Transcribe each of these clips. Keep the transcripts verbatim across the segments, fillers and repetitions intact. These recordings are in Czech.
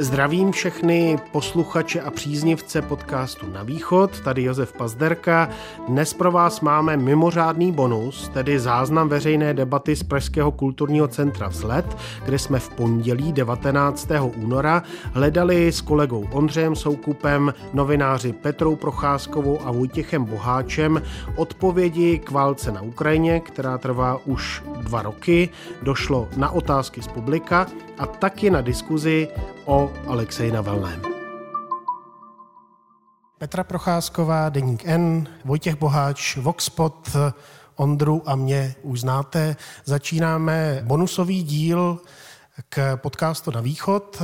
Zdravím všechny posluchače a příznivce podcastu Na východ, tady Josef Pazderka. Dnes pro vás máme mimořádný bonus, tedy záznam veřejné debaty z Pražského kulturního centra Vzlet, kde jsme v pondělí devatenáctého února hledali s kolegou Ondřejem Soukupem, novináři Petrou Procházkovou a Vojtěchem Boháčem odpovědi k válce na Ukrajině, která trvá už dva roky. Došlo na otázky z publika a taky na diskuzi o Alexeji Navalném. Petra Procházková, Deník N, Vojtěch Boháč, Voxpot, Ondru a mě už znáte. Začínáme bonusový díl k podcastu Na východ.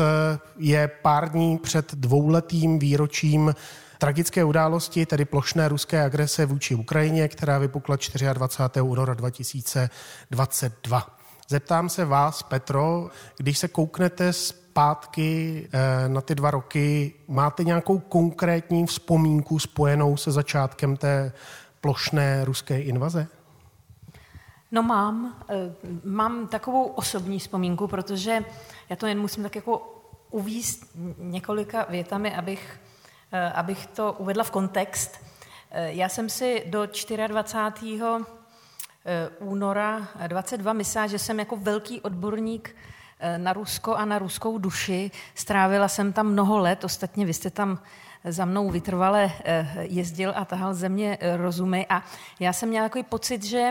Je pár dní před dvouletým výročím tragické události, tedy plošné ruské agrese vůči Ukrajině, která vypukla dvacátého čtvrtého února dva tisíce dvacet dva. Zeptám se vás, Petro, když se kouknete zpátky na ty dva roky, máte nějakou konkrétní vzpomínku spojenou se začátkem té plošné ruské invaze? No mám. Mám takovou osobní vzpomínku, protože já to jen musím tak jako uvíst několika větami, abych, abych to uvedla v kontext. Já jsem si do dvacátého čtvrtého února dvacet dva myslela, že jsem jako velký odborník na Rusko a na ruskou duši. Strávila jsem tam mnoho let, ostatně vy jste tam za mnou vytrvale jezdil a tahal ze mě rozumy a já jsem měla takový pocit, že,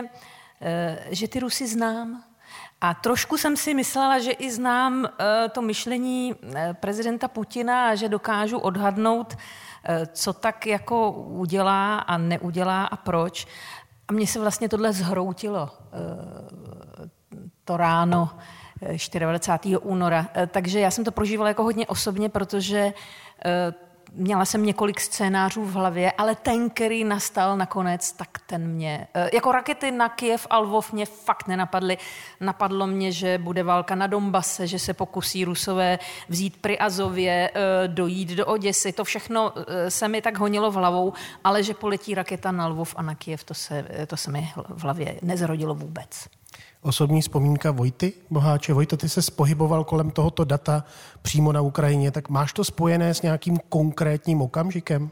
že ty Rusy znám. A trošku jsem si myslela, že i znám to myšlení prezidenta Putina a že dokážu odhadnout, co tak jako udělá a neudělá a proč. A mně se vlastně tohle zhroutilo to ráno dvacátého čtvrtého února. Takže já jsem to prožívala jako hodně osobně, protože měla jsem několik scénářů v hlavě, ale ten, který nastal nakonec, tak ten mě... Jako rakety na Kyjev a Lvov mě fakt nenapadly. Napadlo mě, že bude válka na Donbase, že se pokusí Rusové vzít při Azově, dojít do Oděsy. To všechno se mi tak honilo v hlavou, ale že poletí raketa na Lvov a na Kyjev, to se, to se mi v hlavě nezrodilo vůbec. Osobní vzpomínka Vojty Boháče. Vojto, ty se spohyboval kolem tohoto data přímo na Ukrajině, tak máš to spojené s nějakým konkrétním okamžikem?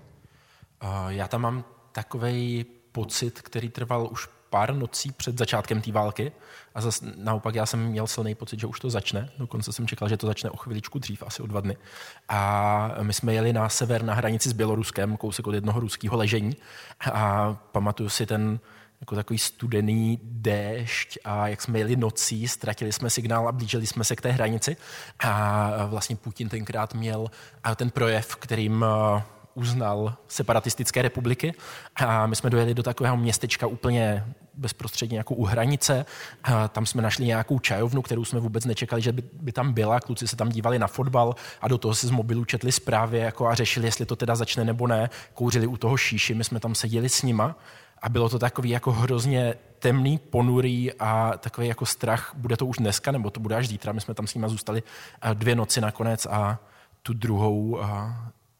Já tam mám takovej pocit, který trval už pár nocí před začátkem té války a zas, naopak já jsem měl silný pocit, že už to začne. Dokonce jsem čekal, že to začne o chviličku dřív, asi o dva dny. A my jsme jeli na sever na hranici s Běloruskem, kousek od jednoho ruského ležení a pamatuju si ten jako takový studený déšť a jak jsme jeli nocí, ztratili jsme signál a blížili jsme se k té hranici a vlastně Putin tenkrát měl ten projev, kterým uznal separatistické republiky a my jsme dojeli do takového městečka úplně bezprostředně jako u hranice. A tam jsme našli nějakou čajovnu, kterou jsme vůbec nečekali, že by, by tam byla. Kluci se tam dívali na fotbal a do toho si z mobilu četli zprávy jako a řešili, jestli to teda začne nebo ne. Kouřili u toho šíši, my jsme tam seděli s nima. A bylo to takový jako hrozně temný, ponurý a takový jako strach, bude to už dneska nebo to bude až zítra. My jsme tam s nima zůstali dvě noci nakonec a tu druhou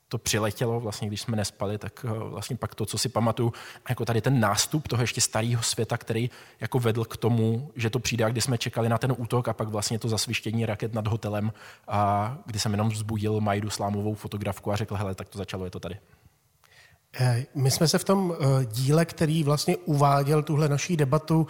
to přiletělo, vlastně když jsme nespali, tak vlastně pak to, co si pamatuju, jako tady ten nástup toho ještě starého světa, který jako vedl k tomu, že to přijde, kdy jsme čekali na ten útok a pak vlastně to zasvištění raket nad hotelem, a kdy jsem jenom vzbudil Majdu Slámovou fotografku a řekl, hele, tak to začalo, je to tady. My jsme se v tom díle, který vlastně uváděl tuhle naší debatu,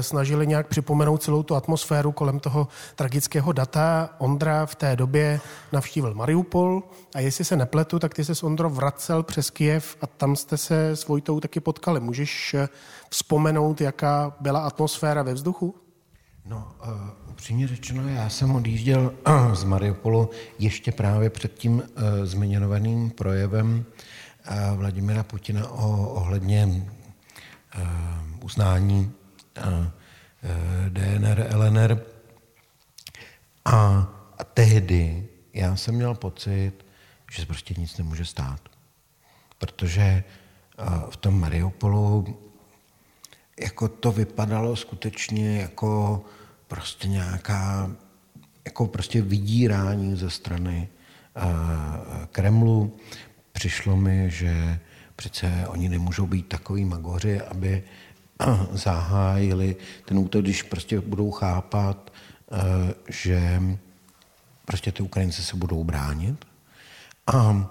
snažili nějak připomenout celou tu atmosféru kolem toho tragického data. Ondra v té době navštívil Mariupol a jestli se nepletu, tak ty se s Ondro vracel přes Kyjev a tam jste se s Vojtou taky potkali. Můžeš vzpomenout, jaká byla atmosféra ve vzduchu? No, upřímně řečeno, já jsem odjížděl z Mariupolu ještě právě před tím zmiňovaným projevem Vladimira Putina o, ohledně uh, uznání uh, D N R, L N R. A, a tehdy já jsem měl pocit, že prostě nic nemůže stát. Protože uh, v tom Mariupolu jako to vypadalo skutečně jako prostě nějaká jako prostě vydírání ze strany uh, Kremlu. Přišlo mi, že přece oni nemůžou být takový magoři, aby zahájili ten útok, když prostě budou chápat, že Prostě ty Ukrajinci se budou bránit. A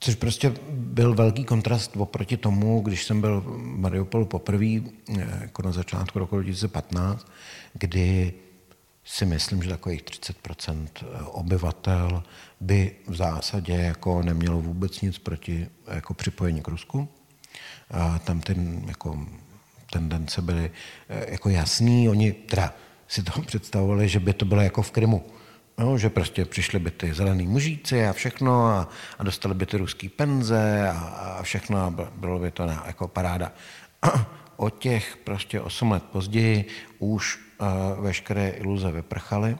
což prostě byl velký kontrast oproti tomu, když jsem byl v Mariupolu poprvé, jako na začátku roku dva tisíce patnáct, kdy si myslím, že takových třicet procent obyvatel by v zásadě jako nemělo vůbec nic proti jako připojení k Rusku. A tam ten, jako, tendence byly jako jasný. Oni teda si to představovali, že by to bylo jako v Krymu. No, že prostě přišli by ty zelený mužíci a všechno a, a dostali by ty ruský penze a, a všechno a bylo by to na, jako paráda. A o těch prostě osm let později už uh, veškeré iluze vyprchaly,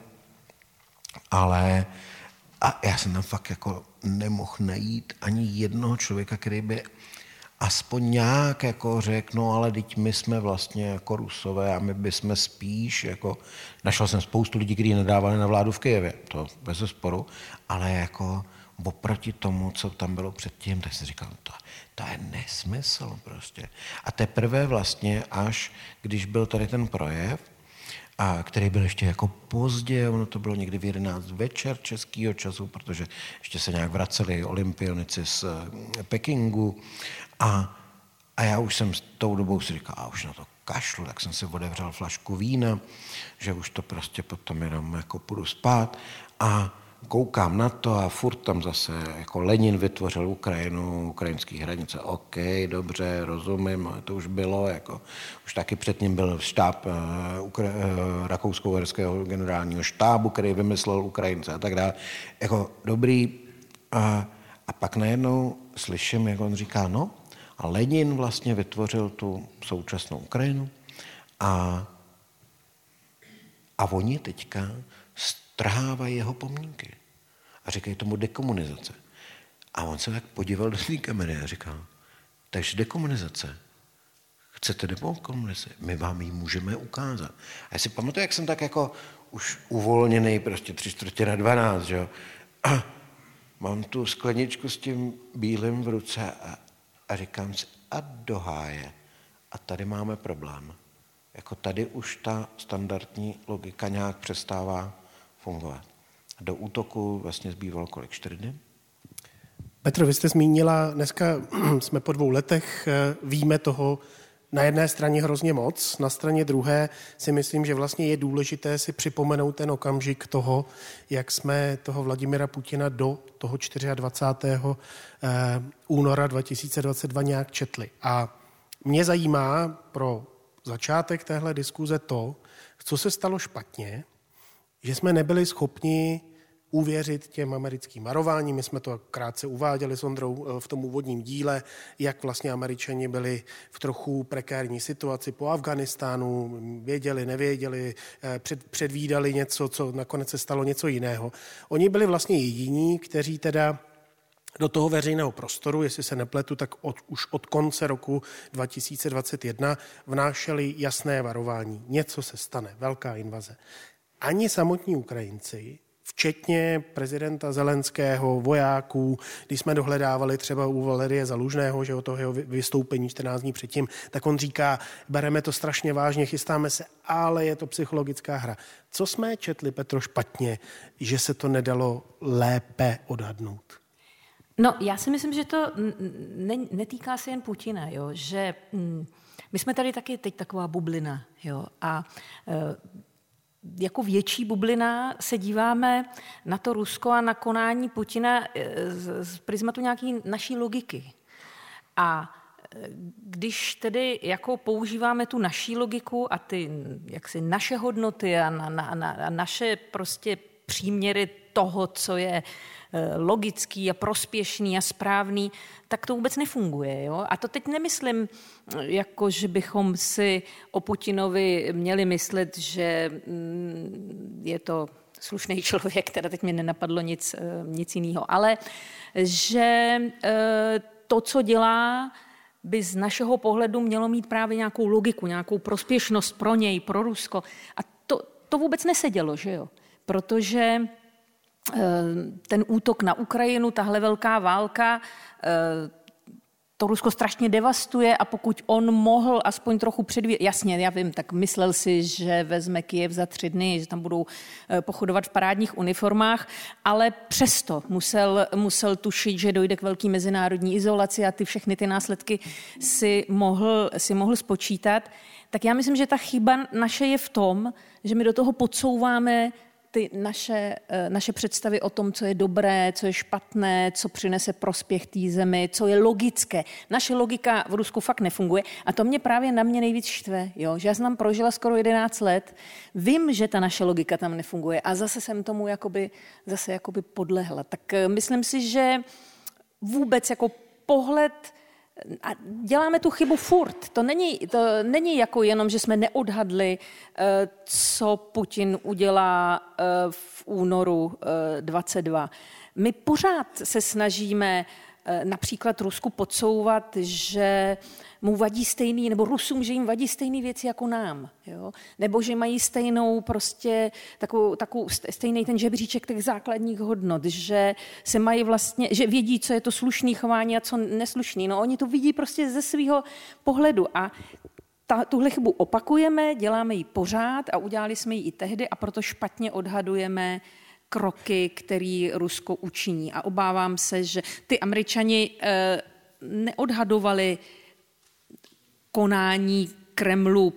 ale a já jsem tam fakt jako nemohl najít ani jednoho člověka, který by aspoň nějak jako řekl, no ale teď my jsme vlastně jako Rusové a my bychom spíš jako... Našel jsem spoustu lidí, kteří nadávali na vládu v Kyjevě, to bezesporu, ale jako oproti tomu, co tam bylo předtím, tak jsem říkal, to, to je nesmysl prostě. A teprve vlastně až, když byl tady ten projev, a který byl ještě jako pozdě, ono to bylo někdy v jedenáct večer českého času, protože ještě se nějak vraceli olympionici z Pekingu. A, a já už jsem s tou dobou si říkal, a už na to kašlu, tak jsem si odevřel flašku vína, že už to prostě potom jenom jako půjdu spát. A koukám na to a furt tam zase, jako Lenin vytvořil Ukrajinu, ukrajinské hranice, OK, dobře, rozumím, to už bylo, jako, už taky předtím byl štáb uh, Ukra- uh, rakousko-uherského generálního štábu, který vymyslel Ukrajince a tak dále, jako dobrý. A, a pak najednou slyším, jak on říká, no, a Lenin vlastně vytvořil tu současnou Ukrajinu a, a oni teďka trhávají jeho pomníky a říkají tomu dekomunizace. A on se tak podíval do své kamery a říkal, takže dekomunizace, chcete dekomunizaci, my vám ji můžeme ukázat. A já si pamatuju, jak jsem tak jako už uvolněný, prostě tři čtvrtě na dvanáct, že jo. A mám tu skleničku s tím bílým v ruce a, a říkám si, a do háje. A tady máme problém. Jako tady už ta standardní logika nějak přestává fungovat. Do útoku vlastně zbývalo kolik? Čtyři dny? Petro, vy jste zmínila, dneska jsme po dvou letech, víme toho na jedné straně hrozně moc, na straně druhé si myslím, že vlastně je důležité si připomenout ten okamžik toho, jak jsme toho Vladimira Putina do toho dvacátého čtvrtého února dva tisíce dvacet dva nějak četli. A mě zajímá pro začátek téhle diskuze to, co se stalo špatně, že jsme nebyli schopni uvěřit těm americkým varováním. My jsme to krátce uváděli s Ondrou v tom úvodním díle, jak vlastně Američani byli v trochu prekérní situaci po Afganistánu, věděli, nevěděli, před, předvídali něco, co nakonec se stalo něco jiného. Oni byli vlastně jediní, kteří teda do toho veřejného prostoru, jestli se nepletu, tak od, už od konce roku dva tisíce dvacet jedna vnášeli jasné varování. Něco se stane, velká invaze. Ani samotní Ukrajinci, včetně prezidenta Zelenského, vojáků, když jsme dohledávali třeba u Valerie Zalužného, že o toho jeho vystoupení čtrnáct dní předtím, tak on říká, bereme to strašně vážně, chystáme se, ale je to psychologická hra. Co jsme četli, Petro, špatně, že se to nedalo lépe odhadnout? No, já si myslím, že to ne- netýká se jen Putina, jo? Že hm, my jsme tady taky teď taková bublina, jo? A e- jako větší bublina se díváme na to Rusko a na konání Putina z, z prismatu nějaký naší logiky. A když tedy jako používáme tu naší logiku a ty jaksi naše hodnoty a, na, na, na, a naše prostě příměry toho, co je logický a prospěšný a správný, tak to vůbec nefunguje. Jo? A to teď nemyslím, jako že bychom si o Putinovi měli myslet, že je to slušný člověk, teda teď mě nenapadlo nic, nic jiného, ale že to, co dělá, by z našeho pohledu mělo mít právě nějakou logiku, nějakou prospěšnost pro něj, pro Rusko. A to, to vůbec nesedělo, že jo? Protože ten útok na Ukrajinu, tahle velká válka, to Rusko strašně devastuje a pokud on mohl aspoň trochu předvídat, jasně, já vím, tak myslel si, že vezme Kyjev za tři dny, že tam budou pochodovat v parádních uniformách, ale přesto musel, musel tušit, že dojde k velký mezinárodní izolaci a ty všechny ty následky si mohl, si mohl spočítat. Tak já myslím, že ta chyba naše je v tom, že my do toho podsouváme ty naše, naše představy o tom, co je dobré, co je špatné, co přinese prospěch té zemi, co je logické. Naše logika v Rusku fakt nefunguje a to mě právě na mě nejvíc štve, jo? Že já jsem tam prožila skoro jedenáct let, vím, že ta naše logika tam nefunguje a zase jsem tomu jakoby, zase jakoby podlehla. Tak myslím si, že vůbec jako pohled... A děláme tu chybu furt. To není, to není jako jenom, že jsme neodhadli, co Putin udělá v únoru dvacet dva. My pořád se snažíme například Rusku podsouvat, že mu vadí stejný, nebo Rusům, že jim vadí stejné věci jako nám, jo? Nebo že mají stejnou prostě, takovou, takovou stejný ten žebříček těch základních hodnot, že se mají vlastně, že vědí, co je to slušné chování a co neslušné. No oni to vidí prostě ze svého pohledu a ta, tuhle chybu opakujeme, děláme ji pořád a udělali jsme ji i tehdy a proto špatně odhadujeme kroky, který Rusko učiní. A obávám se, že ty Američani e, neodhadovali konání Kremlu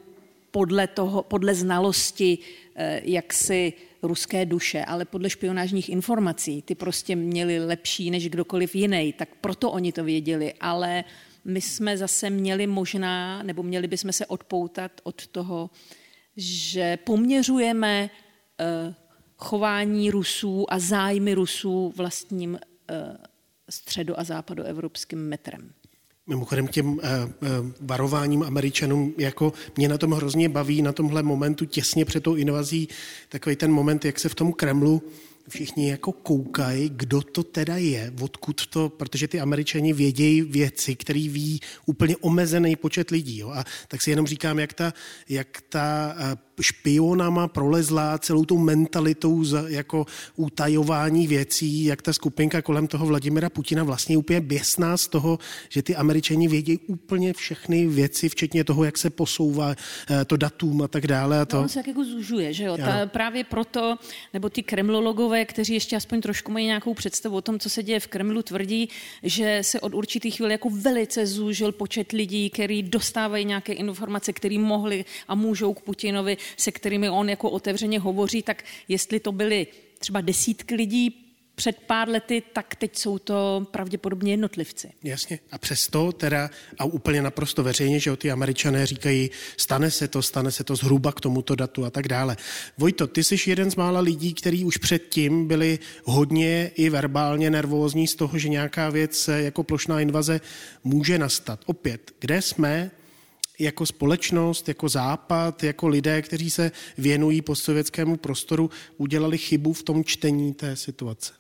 podle toho, podle znalosti e, jaksi ruské duše, ale podle špionážních informací. Ty prostě měli lepší než kdokoliv jiný, tak proto oni to věděli, ale my jsme zase měli možná, nebo měli bychom se odpoutat od toho, že poměřujeme e, chování Rusů a zájmy Rusů vlastním e, středo- a západoevropským metrem. Mimochodem těm e, e, varováním Američanům, jako mě na tom hrozně baví, na tomhle momentu těsně před tou invazí, takový ten moment, jak se v tom Kremlu všichni jako koukají, kdo to teda je, odkud to, protože ty Američani vědějí věci, který ví úplně omezený počet lidí. Jo? A tak si jenom říkám, jak ta, jak ta špionama prolezla celou tou mentalitou za, jako utajování věcí, jak ta skupinka kolem toho Vladimira Putina vlastně úplně běsná z toho, že ty Američani vědějí úplně všechny věci, včetně toho, jak se posouvá to datum a tak dále. A to no, on se tak jako zužuje, že jo? Ta, právě proto, nebo ty kremlologové, kteří ještě aspoň trošku mají nějakou představu o tom, co se děje v Kremlu, tvrdí, že se od určitý chvíli jako velice zúžil počet lidí, který dostávají nějaké informace, který mohli a můžou k Putinovi, se kterými on jako otevřeně hovoří, tak jestli to byly třeba desítky lidí před pár lety, tak teď jsou to pravděpodobně jednotlivci. Jasně. A přesto teda, a úplně naprosto veřejně, že ty Američané říkají, stane se to, stane se to zhruba k tomuto datu a tak dále. Vojto, ty jsi jeden z mála lidí, kteří už předtím byli hodně i verbálně nervózní z toho, že nějaká věc jako plošná invaze může nastat. Opět, kde jsme jako společnost, jako Západ, jako lidé, kteří se věnují postsovětskému prostoru, udělali chybu v tom čtení té situace?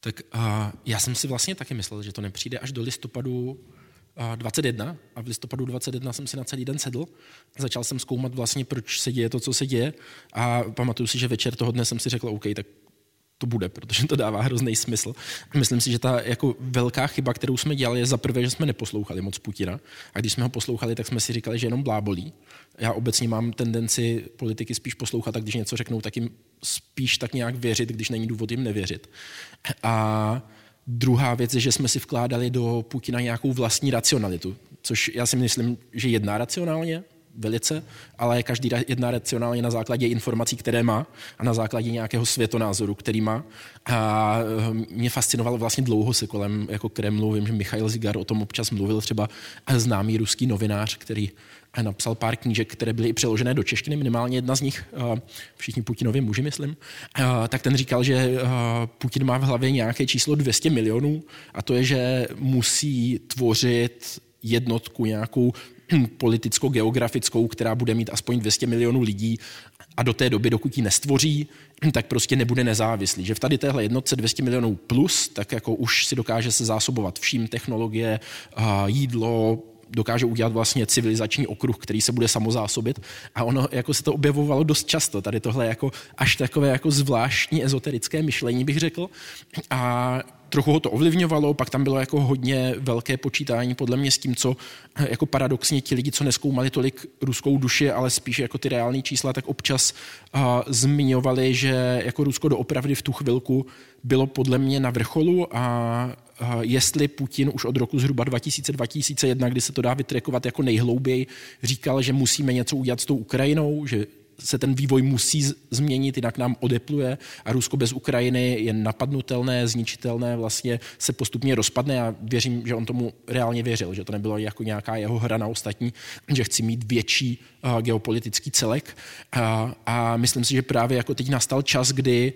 Tak uh, já jsem si vlastně taky myslel, že to nepřijde až do listopadu uh, dvacet jedna a v listopadu dvacet jedna jsem si na celý den sedl. Začal jsem zkoumat vlastně, proč se děje to, co se děje a pamatuju si, že večer toho dne jsem si řekl, OK, tak to bude, protože to dává hrozný smysl. Myslím si, že ta jako velká chyba, kterou jsme dělali, je za prvé, že jsme neposlouchali moc Putina. A když jsme ho poslouchali, tak jsme si říkali, že jenom blábolí. Já obecně mám tendenci politiky spíš poslouchat, a když něco řeknou, tak jim spíš tak nějak věřit, když není důvod jim nevěřit. A druhá věc je, že jsme si vkládali do Putina nějakou vlastní racionalitu, což já si myslím, že jedná racionálně, velice, ale každý jedná racionálně na základě informací, které má a na základě nějakého světonázoru, který má. A mě fascinovalo vlastně dlouho se kolem jako Kremlu, vím, že Michail Zigar o tom občas mluvil, třeba známý ruský novinář, který napsal pár knížek, které byly i přeložené do češtiny, minimálně jedna z nich, všichni Putinovi muži, myslím, tak ten říkal, že Putin má v hlavě nějaké číslo dvě stě milionů a to je, že musí tvořit jednotku nějakou politicko-geografickou, která bude mít aspoň dvě stě milionů lidí a do té doby, dokud ji nestvoří, tak prostě nebude nezávislý. Že v tady téhle jednotce dvě stě milionů plus, tak jako už si dokáže se zásobovat vším, technologie, jídlo, dokáže udělat vlastně civilizační okruh, který se bude samozásobit a ono jako se to objevovalo dost často, tady tohle jako až takové jako zvláštní ezoterické myšlení bych řekl a trochu ho to ovlivňovalo, pak tam bylo jako hodně velké počítání podle mě s tím, co jako paradoxně ti lidi, co neskoumali tolik ruskou duši, ale spíš jako ty reální čísla, tak občas uh, zmiňovali, že jako Rusko doopravdy v tu chvilku bylo podle mě na vrcholu a Uh, jestli Putin už od roku zhruba dva tisíce dva tisíce jedna, kdy se to dá vytrekovat jako nejhlouběji, říkal, že musíme něco udělat s tou Ukrajinou, že se ten vývoj musí z- změnit, jinak nám odepluje a Rusko bez Ukrajiny je napadnutelné, zničitelné, vlastně se postupně rozpadne a věřím, že on tomu reálně věřil, že to nebylo jako nějaká jeho hra na ostatní, že chci mít větší uh, geopolitický celek uh, a myslím si, že právě jako teď nastal čas, kdy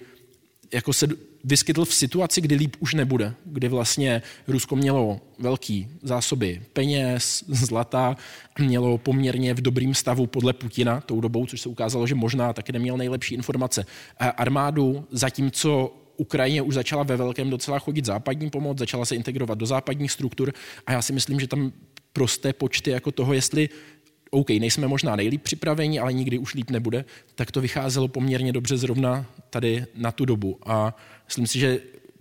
jako se vyskytl v situaci, kdy líp už nebude, kdy vlastně Rusko mělo velký zásoby peněz, zlata, mělo poměrně v dobrým stavu podle Putina tou dobou, což se ukázalo, že možná taky neměl nejlepší informace, armádu, zatímco Ukrajině už začala ve velkém docela chodit západní pomoc, začala se integrovat do západních struktur a já si myslím, že tam prosté počty jako toho, jestli OK, nejsme možná nejlíp připraveni, ale nikdy už líp nebude, tak to vycházelo poměrně dobře zrovna tady na tu dobu. A myslím si, že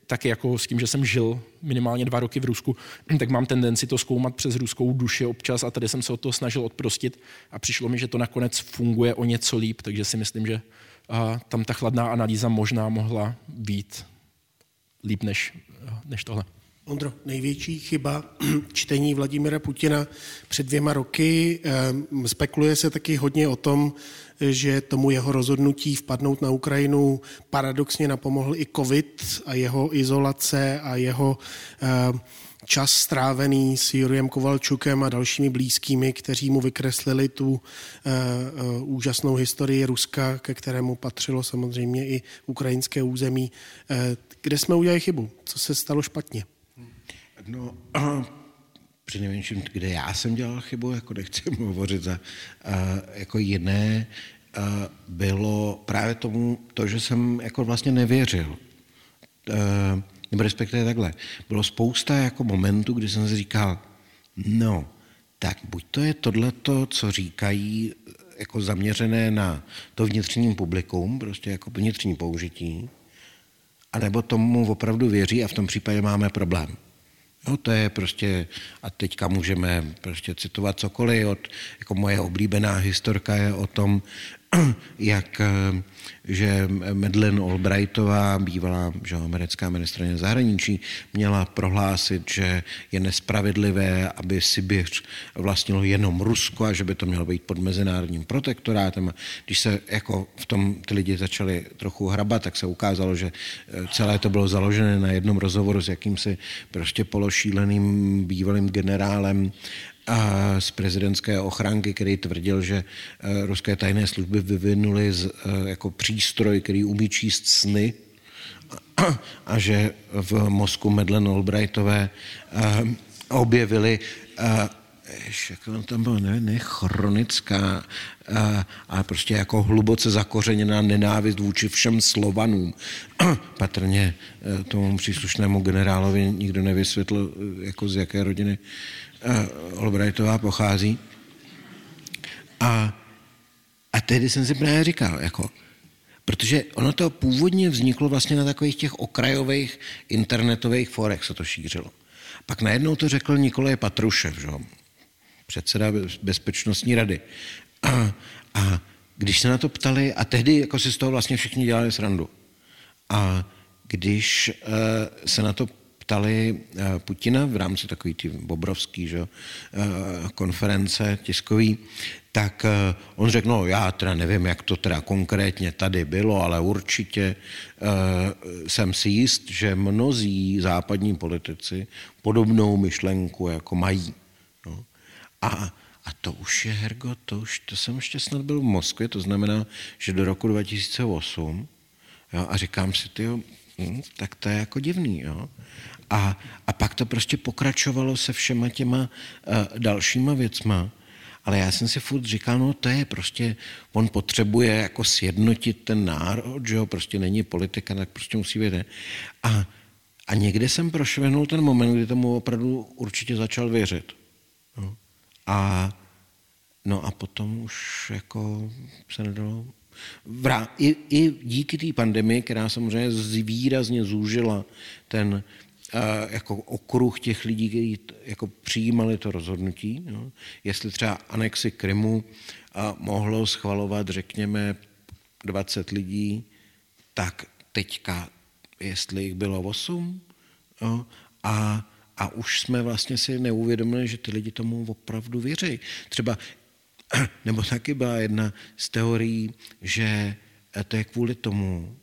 taky jako s tím, že jsem žil minimálně dva roky v Rusku, tak mám tendenci to zkoumat přes ruskou duši občas a tady jsem se od toho snažil odprostit a přišlo mi, že to nakonec funguje o něco líp, takže si myslím, že tam ta chladná analýza možná mohla být líp než, než tohle. Ondro, největší chyba čtení Vladimira Putina před dvěma roky. Spekuluje se taky hodně o tom, že tomu jeho rozhodnutí vpadnout na Ukrajinu paradoxně napomohl i covid a jeho izolace a jeho čas strávený s Juriem Kovalčukem a dalšími blízkými, kteří mu vykreslili tu úžasnou historii Ruska, ke kterému patřilo samozřejmě i ukrajinské území. Kde jsme udělali chybu? Co se stalo špatně? No, přinejmenším, kde já jsem dělal chybu, jako nechci hovořit za jako jiné, bylo právě tomu to, že jsem jako vlastně nevěřil. Nebo respektive takhle. Bylo spousta jako momentů, kdy jsem si říkal, no, tak buď to je tohleto, co říkají, jako zaměřené na to vnitřní publikum, prostě jako vnitřní použití, anebo tomu opravdu věří a v tom případě máme problém. No to je prostě, a teďka můžeme prostě citovat cokoliv, od, jako moje oblíbená historka je o tom, jak, že Madeleine Albrightová, bývalá že, americká ministryně zahraničí, měla prohlásit, že je nespravedlivé, aby Sibiř vlastnilo jenom Rusko a že by to mělo být pod mezinárodním protektorátem. Když se jako v tom ty lidi začali trochu hrabat, tak se ukázalo, že celé to bylo založené na jednom rozhovoru s jakýmsi prostě pološíleným bývalým generálem a z prezidentské ochranky, který tvrdil, že ruské tajné služby vyvinuly jako přístroj, který umí číst sny a, a že v mozku Madeleine Albrightové objevili a, jako tam byla ne, ne chronická, a, a prostě jako hluboce zakořeněná nenávist vůči všem Slovanům. Patrně tomu příslušnému generálovi nikdo nevysvětlil, jako z jaké rodiny Albrightová pochází. A, a tehdy jsem si právě říkal, jako, protože ono to původně vzniklo vlastně na takových těch okrajových internetových forech se to šířilo. Pak najednou to řekl Nikolaj Patrušev, že? Předseda Bezpečnostní rady. A, a když se na to ptali, a tehdy jako si z toho vlastně všichni dělali srandu. A když uh, se na to ptali Putina v rámci takový ty bobrovský že, konference tiskový, tak on řekl, no já teda nevím, jak to teda konkrétně tady bylo, ale určitě uh, jsem si jist, že mnozí západní politici podobnou myšlenku jako mají. No. A A to už je, Hergo, to už, to jsem ještě snad byl v Moskvě, to znamená, že do roku dva tisíce osm, jo, a říkám si, tyjo, hm, tak to je jako divný, jo. A, a pak to prostě pokračovalo se všema těma uh, dalšíma věcma, ale já jsem si furt říkal, no to je prostě, on potřebuje jako sjednotit ten národ, že jo, prostě není politika, tak prostě musí vědět. A, a někde jsem prošvihnul ten moment, kdy tomu opravdu určitě začal věřit, jo. A no a potom už jako se nedalo... Vrát. I, i díky té pandemii, která samozřejmě výrazně zúžila ten jako okruh těch lidí, kteří jako přijímali to rozhodnutí. No. Jestli třeba anexi Krymu mohlo schvalovat, řekněme, dvacet lidí, tak teďka, jestli jich bylo osm, no, a, a už jsme vlastně si neuvědomili, že ty lidi tomu opravdu věří. Třeba, nebo taky byla jedna z teorií, že to je kvůli tomu,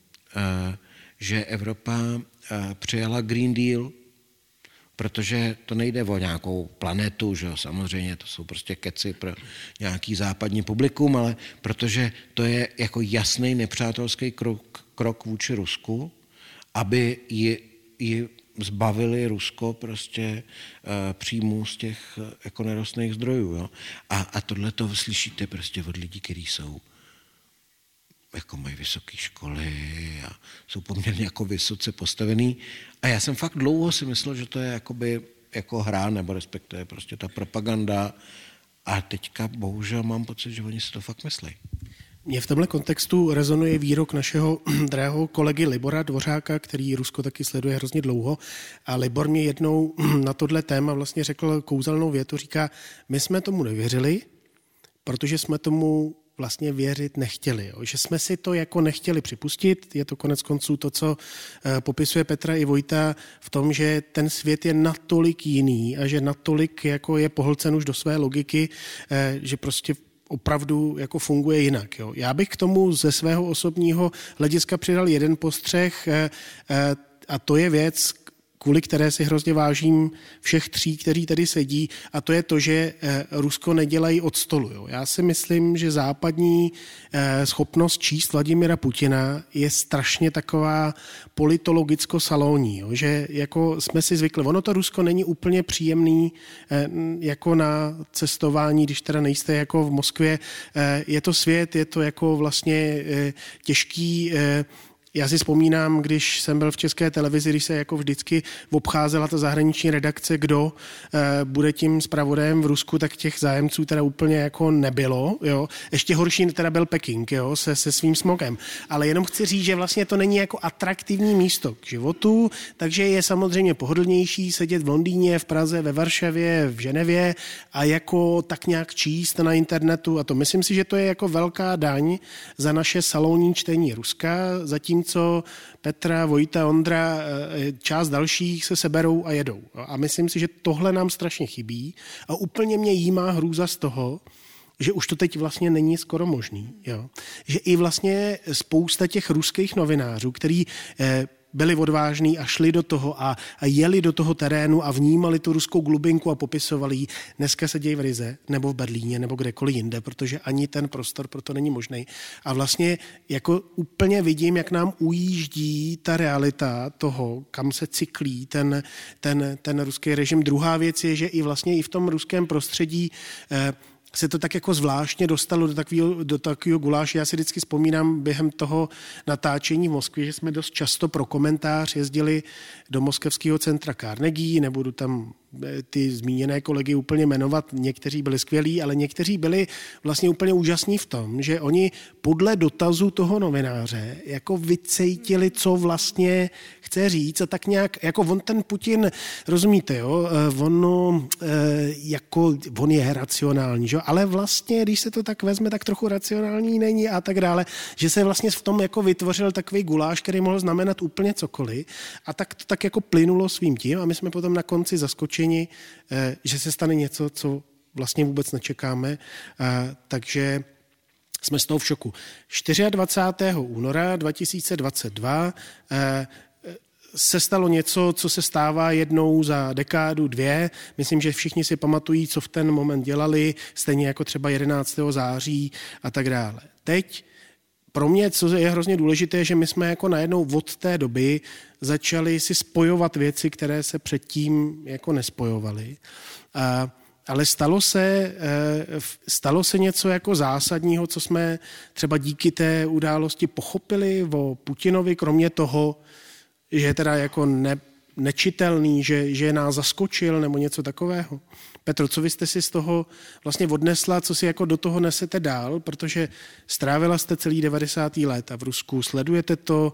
že Evropa přijala Green Deal, protože to nejde o nějakou planetu, že jo, samozřejmě to jsou prostě keci pro nějaký západní publikum, ale protože to je jako jasný nepřátelský krok, krok vůči Rusku, aby ji, ji zbavili Rusko prostě uh, příjmů z těch uh, jako nerostných zdrojů. Jo? A, a tohle to slyšíte prostě od lidí, kteří jsou jako mají vysoké školy a jsou poměrně jako vysoce postavený. A já jsem fakt dlouho si myslel, že to je jakoby jako hra, nebo respektive prostě ta propaganda. A teďka bohužel mám pocit, že oni si to fakt myslí. Mně v tomhle kontextu rezonuje výrok našeho drahého kolegy Libora Dvořáka, který Rusko taky sleduje hrozně dlouho. A Libor mě jednou na tohle téma vlastně řekl kouzelnou větu, říká, my jsme tomu nevěřili, protože jsme tomu vlastně věřit nechtěli. Jo. Že jsme si to jako nechtěli připustit, je to konec konců to, co popisuje Petra i Vojta v tom, že ten svět je natolik jiný a že natolik jako je pohlcen už do své logiky, že prostě opravdu jako funguje jinak. Jo. Já bych k tomu ze svého osobního hlediska přidal jeden postřeh a to je věc, kvůli které si hrozně vážím všech tří, kteří tady sedí, a to je to, že Rusko nedělají od stolu. Jo. Já si myslím, že západní schopnost číst Vladimira Putina je strašně taková politologicko-salónní, jo. Že jako jsme si zvykli. Ono to Rusko není úplně příjemný jako na cestování, když teda nejste jako v Moskvě. Je to svět, je to jako vlastně těžký. Já si vzpomínám, když jsem byl v České televizi, když se jako vždycky obcházela ta zahraniční redakce, kdo e, bude tím zpravodajem v Rusku, tak těch zájemců teda úplně jako nebylo. Jo. Ještě horší teda byl Peking, jo, se, se svým smokem. Ale jenom chci říct, že vlastně to není jako atraktivní místo k životu, takže je samozřejmě pohodlnější sedět v Londýně, v Praze, ve Varšavě, v Ženevě a jako tak nějak číst na internetu. A to myslím si, že to je jako velká daň za naše salonní čtení Ruska, zatím co Petra, Vojta, Ondra, část dalších se seberou a jedou. A myslím si, že tohle nám strašně chybí a úplně mě jímá hrůza z toho, že už to teď vlastně není skoro možný. Jo? Že i vlastně spousta těch ruských novinářů, který eh, byli odvážní a šli do toho a, a jeli do toho terénu a vnímali tu ruskou glubinku a popisovali ji. Dneska se dějí v Rize nebo v Berlíně nebo kdekoliv jinde, protože ani ten prostor pro to není možný. A vlastně jako úplně vidím, jak nám ujíždí ta realita toho, kam se cyklí ten, ten, ten ruský režim. Druhá věc je, že i vlastně i v tom ruském prostředí eh, se to tak jako zvláštně dostalo do takového do takového guláše. Já si vždycky vzpomínám během toho natáčení v Moskvě, že jsme dost často pro komentář jezdili do moskevského centra Carnegie, nebudu tam ty zmíněné kolegy úplně jmenovat, někteří byli skvělí, ale někteří byli vlastně úplně úžasní v tom, že oni podle dotazu toho novináře jako vycejtili, co vlastně chce říct a tak nějak, jako on ten Putin, rozumíte, jo, on, jako, on je racionální, že? Ale vlastně, když se to tak vezme, tak trochu racionální není a tak dále, že se vlastně v tom jako vytvořil takový guláš, který mohl znamenat úplně cokoliv a tak to tak jako plynulo svým tím a my jsme potom na konci zaskočili, že se stane něco, co vlastně vůbec nečekáme, takže jsme z toho v šoku. dvacátého čtvrtého února dva tisíce dvacet dva se stalo něco, co se stává jednou za dekádu, dvě. Myslím, že všichni si pamatují, co v ten moment dělali, stejně jako třeba jedenáctého září a tak dále. Teď pro mě, co je hrozně důležité, že my jsme jako najednou od té doby začali si spojovat věci, které se předtím jako nespojovaly. A, ale stalo se, stalo se něco jako zásadního, co jsme třeba díky té události pochopili o Putinovi, kromě toho, že je teda jako ne, nečitelný, že, že nás zaskočil nebo něco takového. Petro, co vy jste si z toho vlastně odnesla, co si jako do toho nesete dál, protože strávila jste celý devadesátá léta a v Rusku, sledujete to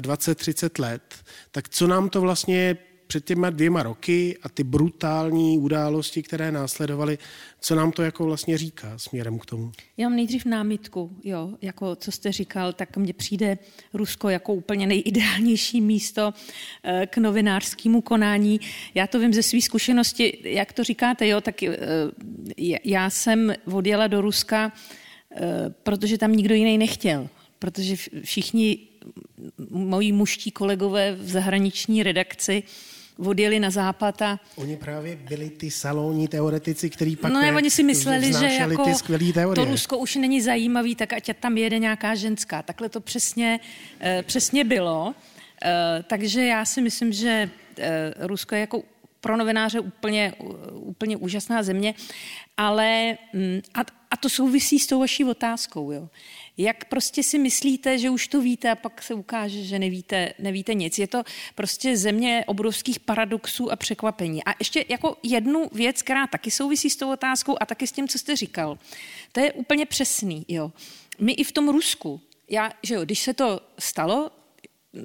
dvacet třicet let, tak co nám to vlastně před těma dvěma roky a ty brutální události, které následovaly, co nám to jako vlastně říká směrem k tomu? Já mám nejdřív námitku, jo, jako co jste říkal, tak mně přijde Rusko jako úplně nejideálnější místo k novinářskému konání. Já to vím ze svých zkušenosti, jak to říkáte, jo, tak já jsem odjela do Ruska, protože tam nikdo jiný nechtěl, protože všichni moji mužští kolegové v zahraniční redakci odjeli na západ a... Oni právě byli ty salónní teoretici, kteří pak no, ne, oni si mysleli, že jako to Rusko už není zajímavý, tak ať tam jede nějaká ženská. Takhle to přesně, přesně bylo. Takže já si myslím, že Rusko je jako pro novináře úplně, úplně úžasná země, ale... A, a to souvisí s tou vaší otázkou, jo. Jak prostě si myslíte, že už to víte a pak se ukáže, že nevíte, nevíte nic. Je to prostě země obrovských paradoxů a překvapení. A ještě jako jednu věc, která taky souvisí s tou otázkou a taky s tím, co jste říkal. To je úplně přesný, jo. My i v tom Rusku, já, že jo, když se to stalo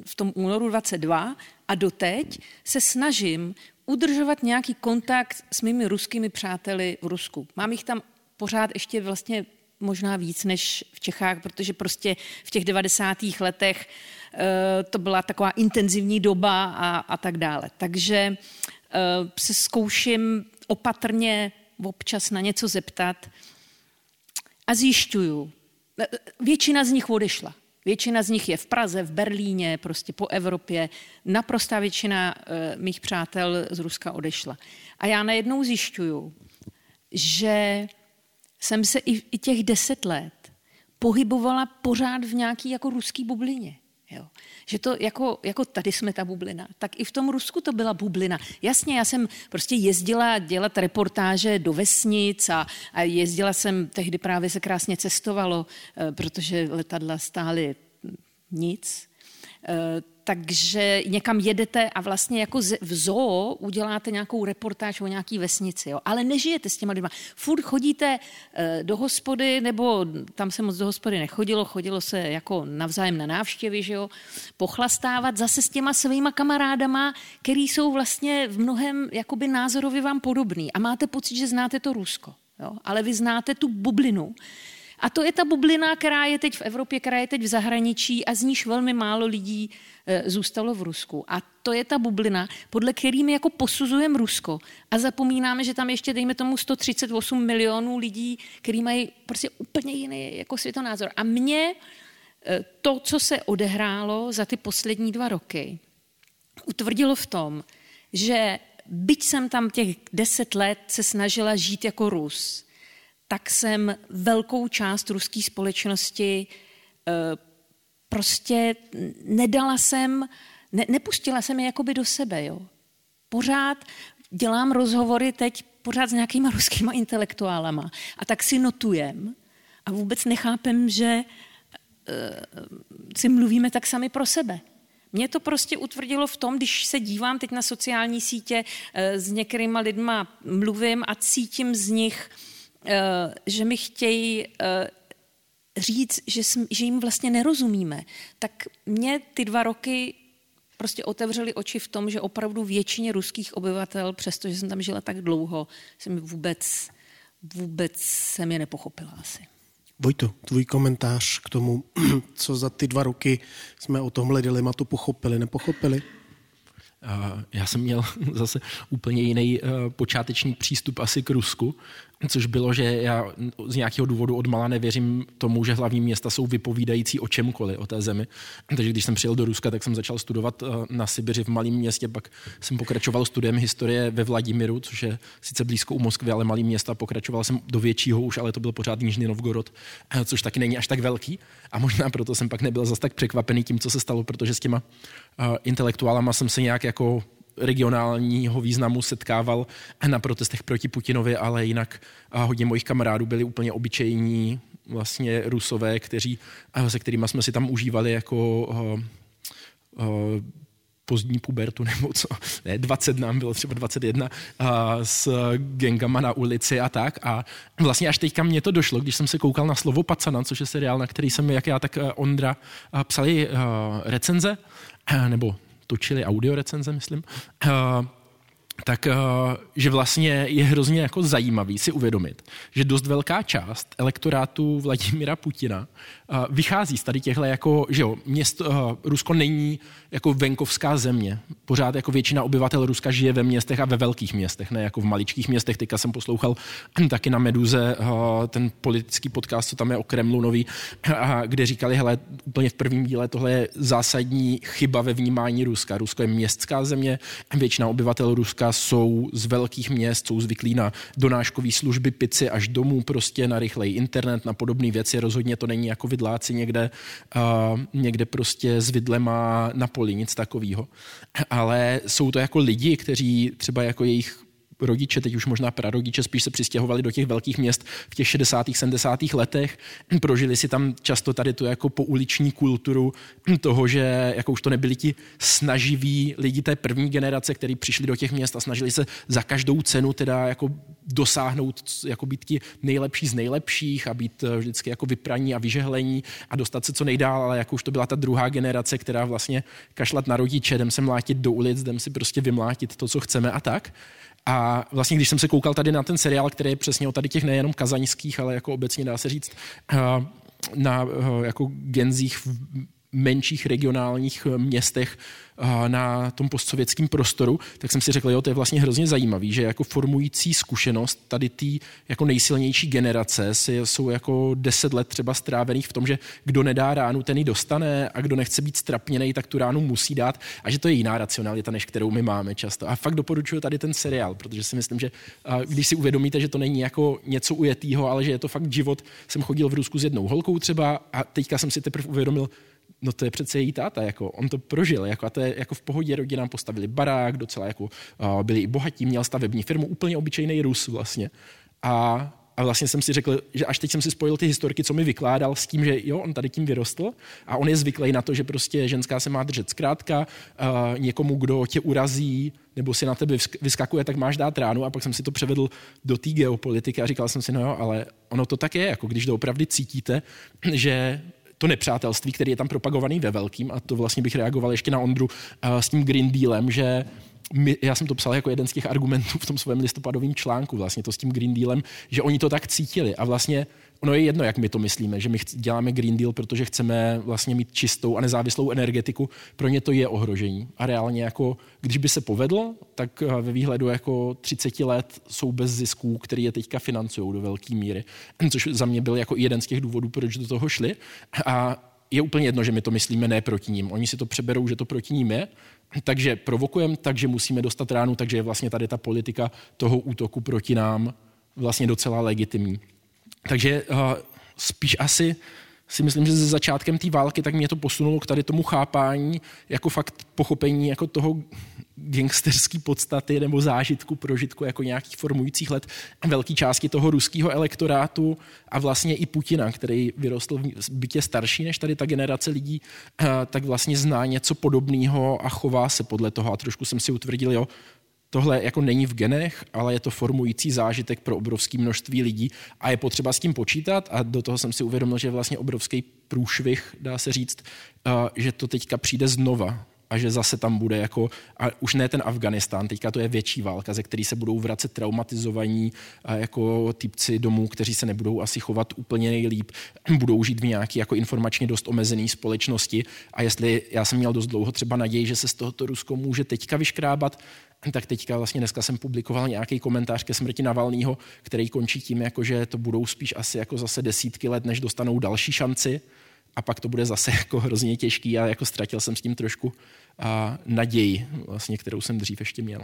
v tom únoru dvacet dva a doteď se snažím udržovat nějaký kontakt s mými ruskými přáteli v Rusku. Mám jich tam pořád ještě vlastně možná víc než v Čechách, protože prostě v těch devadesátých letech e, to byla taková intenzivní doba a, a tak dále. Takže e, se zkouším opatrně občas na něco zeptat a zjišťuju. Většina z nich odešla. Většina z nich je v Praze, v Berlíně, prostě po Evropě. Naprostá většina e, mých přátel z Ruska odešla. A já najednou zjišťuju, že jsem se i, i těch deset let pohybovala pořád v nějaký jako ruský bublině. Jo. Že to jako, jako tady jsme ta bublina, tak i v tom Rusku to byla bublina. Jasně, já jsem prostě jezdila dělat reportáže do vesnic a, a jezdila jsem, tehdy právě se krásně cestovalo, protože letadla stály nic. Takže někam jedete a vlastně jako v zoo uděláte nějakou reportáž o nějaký vesnici, jo? Ale nežijete s těma lidma. Furt chodíte do hospody, nebo tam se moc do hospody nechodilo, chodilo se jako navzájem na návštěvy, že jo? Pochlastávat zase s těma svýma kamarádama, který jsou vlastně v mnohem jakoby názorově vám podobný a máte pocit, že znáte to Rusko, jo? Ale vy znáte tu bublinu. A to je ta bublina, která je teď v Evropě, která je teď v zahraničí a z níž velmi málo lidí zůstalo v Rusku. A to je ta bublina, podle kterými jako posuzujeme Rusko. A zapomínáme, že tam ještě, dejme tomu, sto třicet osm milionů lidí, který mají prostě úplně jiný jako světonázor. A mně to, co se odehrálo za ty poslední dva roky, utvrdilo v tom, že byť jsem tam těch deset let se snažila žít jako Rus, tak jsem velkou část ruské společnosti prostě nedala jsem, ne, nepustila jsem je jakoby do sebe. Jo. Pořád dělám rozhovory teď pořád s nějakýma ruskýma intelektuálama a tak si notujem a vůbec nechápem, že si mluvíme tak sami pro sebe. Mě to prostě utvrdilo v tom, když se dívám teď na sociální sítě, s některýma lidma mluvím a cítím z nich... že mi chtějí říct, že jim vlastně nerozumíme, tak mě ty dva roky prostě otevřely oči v tom, že opravdu většině ruských obyvatel, přestože jsem tam žila tak dlouho, jsem vůbec, vůbec jsem je nepochopila asi. Vojto, tvůj komentář k tomu, co za ty dva roky jsme o tomhle dilematu pochopili, nepochopili? Já jsem měl zase úplně jiný počáteční přístup asi k Rusku, což bylo, že já z nějakého důvodu odmala nevěřím tomu, že hlavní města jsou vypovídající o čemkoliv, o té zemi. Takže když jsem přijel do Ruska, tak jsem začal studovat na Sibiři v malém městě, pak jsem pokračoval studiem historie ve Vladimíru, což je sice blízko u Moskvy, ale malý města. Pokračoval jsem do většího už, ale to byl pořád Nižný Novgorod, což taky není až tak velký. A možná proto jsem pak nebyl zas tak překvapený tím, co se stalo, protože s těma intelektuálama jsem se nějak jako regionálního významu setkával na protestech proti Putinovi, ale jinak hodně mojich kamarádů byli úplně obyčejní vlastně Rusové, kteří, se kterými jsme si tam užívali jako uh, uh, pozdní pubertu nebo co, ne, dvacet nám bylo třeba dvacet jedna, a s gengama na ulici a tak. A vlastně až teďka mě to došlo, když jsem se koukal na Slovo pacana, což je seriál, na který jsem, jak já, tak Ondra psali uh, recenze, nebo točili audiorecenze, myslím, uh, tak uh, že vlastně je hrozně jako zajímavý si uvědomit, že dost velká část elektorátu Vladimíra Putina uh, vychází z tady těchto, jako, že jo, město, uh, Rusko není jako venkovská země. Pořád jako většina obyvatel Ruska žije ve městech a ve velkých městech, ne jako v maličkých městech. Teďka jsem poslouchal taky na Meduze uh, ten politický podcast, co tam je o Kremlu nový, uh, kde říkali, hele, úplně v prvním díle tohle je zásadní chyba ve vnímání Ruska. Rusko je městská země, většina obyvatel Ruska jsou z velkých měst, jsou zvyklí na donáškové služby, pici až domů, prostě na rychlej internet, na podobné věci. Rozhodně to není jako vidláci někde, uh, někde prostě s vidlema na poli, nic takového. Ale jsou to jako lidi, kteří třeba jako jejich rodiče, teď už možná prarodiče, spíš se přistěhovali do těch velkých měst v těch šedesátých, sedmdesátých letech, prožili si tam často tady tu jako pouliční kulturu toho, že jako už to nebyli ti snaživí lidi té první generace, kteří přišli do těch měst a snažili se za každou cenu teda jako dosáhnout, jako být ti nejlepší z nejlepších a být vždycky jako vypraní a vyžehlení a dostat se co nejdál, ale jako už to byla ta druhá generace, která vlastně kašlat na rodiče, jdem se mlátit do ulic, jdem si prostě vymlátit to, co chceme a tak. A vlastně, když jsem se koukal tady na ten seriál, který je přesně o tady těch nejenom kazaňských, ale jako obecně dá se říct, na jako genzích v menších regionálních městech na tom postsovětském prostoru, tak jsem si řekl, jo, to je vlastně hrozně zajímavý, že jako formující zkušenost tady ty jako nejsilnější generace si jsou jako deset let třeba strávených v tom, že kdo nedá ránu, ten ji dostane a kdo nechce být strapněnej, tak tu ránu musí dát a že to je jiná racionalita, než kterou my máme často. A fakt doporučuji tady ten seriál, protože si myslím, že když si uvědomíte, že to není jako něco ujetýho, ale že je to fakt život. Jsem chodil v Rusku s jednou holkou třeba a teďka jsem si teprve uvědomil, no to je přece její táta, jako on to prožil, jako a to je jako v pohodě, rodinám postavili barák, docela jako uh, byli i bohatí, měl stavební firmu, úplně obyčejný Rus vlastně. A A vlastně jsem si řekl, že až teď jsem si spojil ty historky, co mi vykládal s tím, že jo, on tady tím vyrostl a on je zvyklý na to, že prostě ženská se má držet zkrátka, uh, někomu, kdo tě urazí nebo si na tebe vyskakuje, tak máš dát ránu. A pak jsem si to převedl do té geopolitiky a říkal jsem si, no jo, ale ono to tak je, jako když doopravdy cítíte, že to nepřátelství, který je tam propagovaný ve velkým, a to vlastně bych reagoval ještě na Ondru uh, s tím Green Dealem, že my, já jsem to psal jako jeden z těch argumentů v tom svém listopadovém článku, vlastně to s tím Green Dealem, že oni to tak cítili a vlastně ono je jedno, jak my to myslíme, že my děláme Green Deal, protože chceme vlastně mít čistou a nezávislou energetiku, pro ně to je ohrožení a reálně jako, když by se povedlo, tak ve výhledu jako třicet let jsou bez zisků, který je teďka financujou do velké míry, což za mě byl jako jeden z těch důvodů, proč do toho šli a je úplně jedno, že my to myslíme ne proti ním. Oni si to přeberou, že to proti ním je, takže provokujeme, takže musíme dostat ránu, takže je vlastně tady ta politika toho útoku proti nám vlastně docela legitimní. Takže uh, spíš asi si myslím, že se začátkem té války tak mě to posunulo k tady tomu chápání, jako fakt pochopení jako toho gangsterský podstaty nebo zážitku, prožitku jako nějakých formujících let velké části toho ruského elektorátu a vlastně i Putina, který vyrostl v bytě starší než tady ta generace lidí, tak vlastně zná něco podobného a chová se podle toho. A trošku jsem si utvrdil, jo, tohle jako není v genech, ale je to formující zážitek pro obrovské množství lidí a je potřeba s tím počítat a do toho jsem si uvědomil, že je vlastně obrovský průšvih, dá se říct, že to teďka přijde znova. A že zase tam bude jako, a už ne ten Afganistán, teďka to je větší válka, ze který se budou vracet traumatizovaní jako typci domů, kteří se nebudou asi chovat úplně nejlíp, budou žít v nějaké jako informačně dost omezené společnosti a jestli já jsem měl dost dlouho třeba naději, že se z tohoto Rusko může teďka vyškrábat, tak teďka vlastně dneska jsem publikoval nějaký komentář ke smrti Navalnýho, který končí tím, jako, že to budou spíš asi jako zase desítky let, než dostanou další šanci. A pak to bude zase jako hrozně těžký a jako ztratil jsem s tím trošku a, naději, vlastně, kterou jsem dřív ještě měl.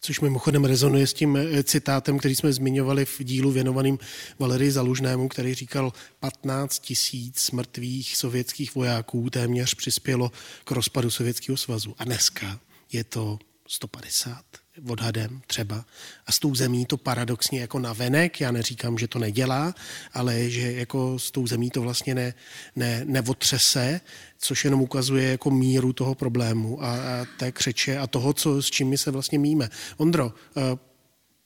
Což mimochodem rezonuje s tím citátem, který jsme zmiňovali v dílu věnovaným Valerii Zalužnému, který říkal, patnáct tisíc mrtvých sovětských vojáků téměř přispělo k rozpadu Sovětského svazu. A dneska je to sto padesát odhadem třeba. A s tou zemí to paradoxně jako navenek, já neříkám, že to nedělá, ale že jako s tou zemí to vlastně ne, ne, neotřese, což jenom ukazuje jako míru toho problému a, a té křeče a toho, co, s čím my se vlastně míme. Ondro,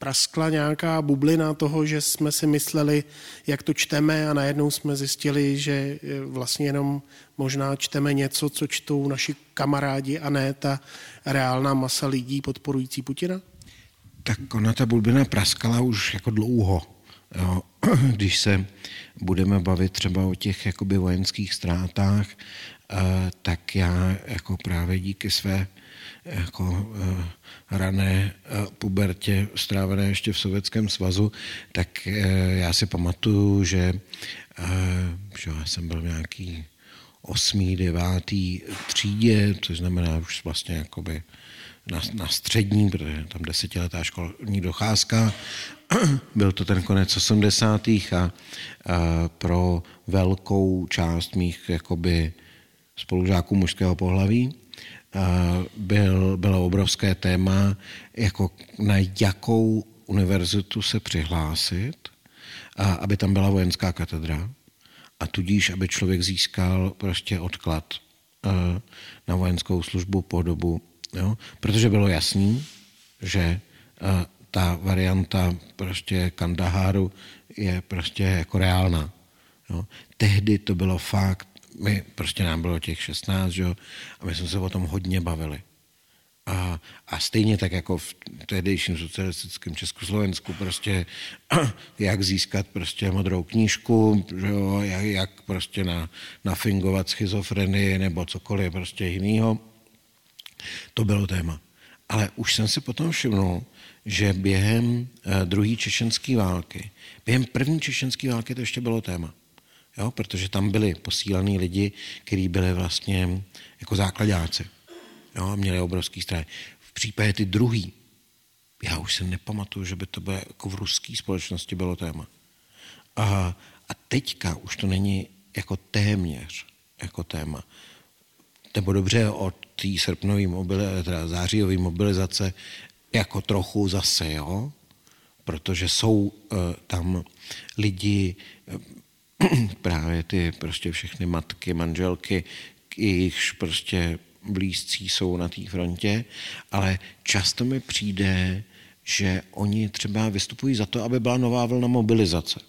praskla nějaká bublina toho, že jsme si mysleli, jak to čteme, a najednou jsme zjistili, že vlastně jenom možná čteme něco, co čtou naši kamarádi, a ne ta reálná masa lidí podporující Putina? Tak ona, ta bublina, praskala už jako dlouho. Jo. Když se budeme bavit třeba o těch jakoby vojenských ztrátách, tak já jako právě díky své jako rané pubertě, strávené ještě v Sovětském svazu, tak já si pamatuju, že, že já jsem byl nějaký osmý, devátý třídě, což znamená už vlastně jakoby na, na střední, protože tam desetiletá školní docházka. Byl to ten konec osmdesátých a, a pro velkou část mých jakoby spolužáků mužského pohlaví byl, bylo obrovské téma, jako na jakou univerzitu se přihlásit, a aby tam byla vojenská katedra, a tudíž, aby člověk získal prostě odklad na vojenskou službu po dobu. Jo? Protože bylo jasný, že ta varianta prostě Kandaháru je prostě jako reálná. Jo? Tehdy to bylo fakt, my, prostě nám bylo těch šestnáct, jo? A my jsme se o tom hodně bavili. A, a stejně tak jako v tehdejším socialistickém Československu prostě jak získat prostě modrou knížku, jo? Jak, jak prostě na, nafingovat schizofrenii nebo cokoliv prostě jinýho. To bylo téma. Ale už jsem si potom všimnul, že během druhé čečenské války, během první čečenské války to ještě bylo téma. Jo? Protože tam byli posílaní lidi, kteří byli vlastně jako základáci. Jo? Měli obrovský strach. V případě ty druhý, já už se nepamatuju, že by to bylo jako v ruské společnosti bylo téma. A, a teďka už to není jako téměř jako téma. Nebo dobře, od té srpnové mobilizace, teda zářijové mobilizace, jako trochu zase, jo? Protože jsou e, tam lidi, e, právě ty prostě všechny matky, manželky, jejichž prostě blízcí jsou na té frontě, ale často mi přijde, že oni třeba vystupují za to, aby byla nová vlna mobilizace.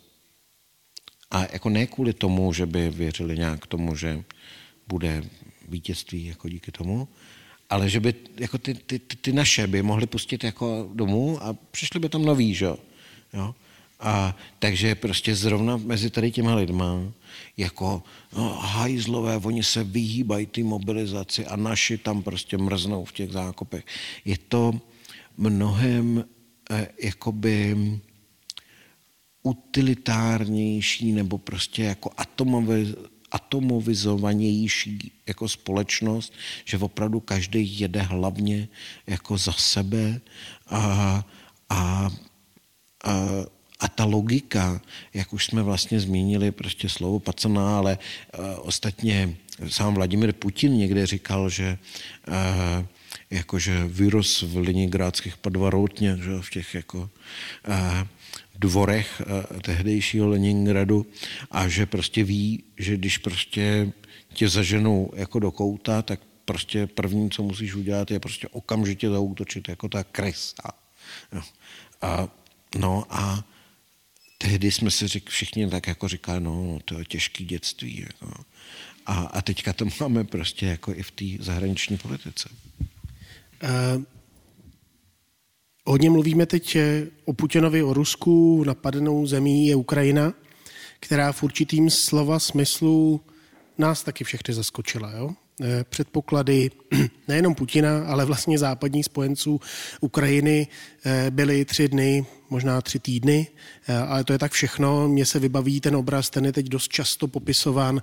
A jako ne kvůli tomu, že by věřili nějak tomu, že bude vítězství jako díky tomu, ale že by jako ty, ty, ty naše by mohli pustit jako domů a přišli by tam noví, že jo. A takže prostě zrovna mezi tady těma lidma, jako no, hajzlové, oni se vyhýbají ty mobilizaci a naši tam prostě mrznou v těch zákopech. Je to mnohem eh, jakoby utilitárnější nebo prostě jako atomové atomovizovanější jako společnost, že opravdu každý jede hlavně jako za sebe a, a, a, a ta logika, jak už jsme vlastně zmínili, prostě slovo pacaná, ale a, ostatně sám Vladimír Putin někde říkal, že a, jakože virus v leningradských podvarotně, že v těch jako a, dvorech tehdejšího Leningradu, a že prostě ví, že když prostě tě zaženou jako do kouta, tak prostě první, co musíš udělat, je prostě okamžitě zaútočit jako ta krysa. No. A, no a tehdy jsme si řek, všichni tak jako říkali, no, no to je těžký dětství. Jako. A, a teďka to máme prostě jako i v té zahraniční politice. Uh... Hodně mluvíme teď o Putinovi, o Rusku, napadenou zemí je Ukrajina, která v určitým slova smyslu nás taky všechny zaskočila. Jo? Předpoklady nejenom Putina, ale vlastně západních spojenců Ukrajiny byly tři dny, možná tři týdny, ale to je tak všechno. Mně se vybaví ten obraz, ten je teď dost často popisován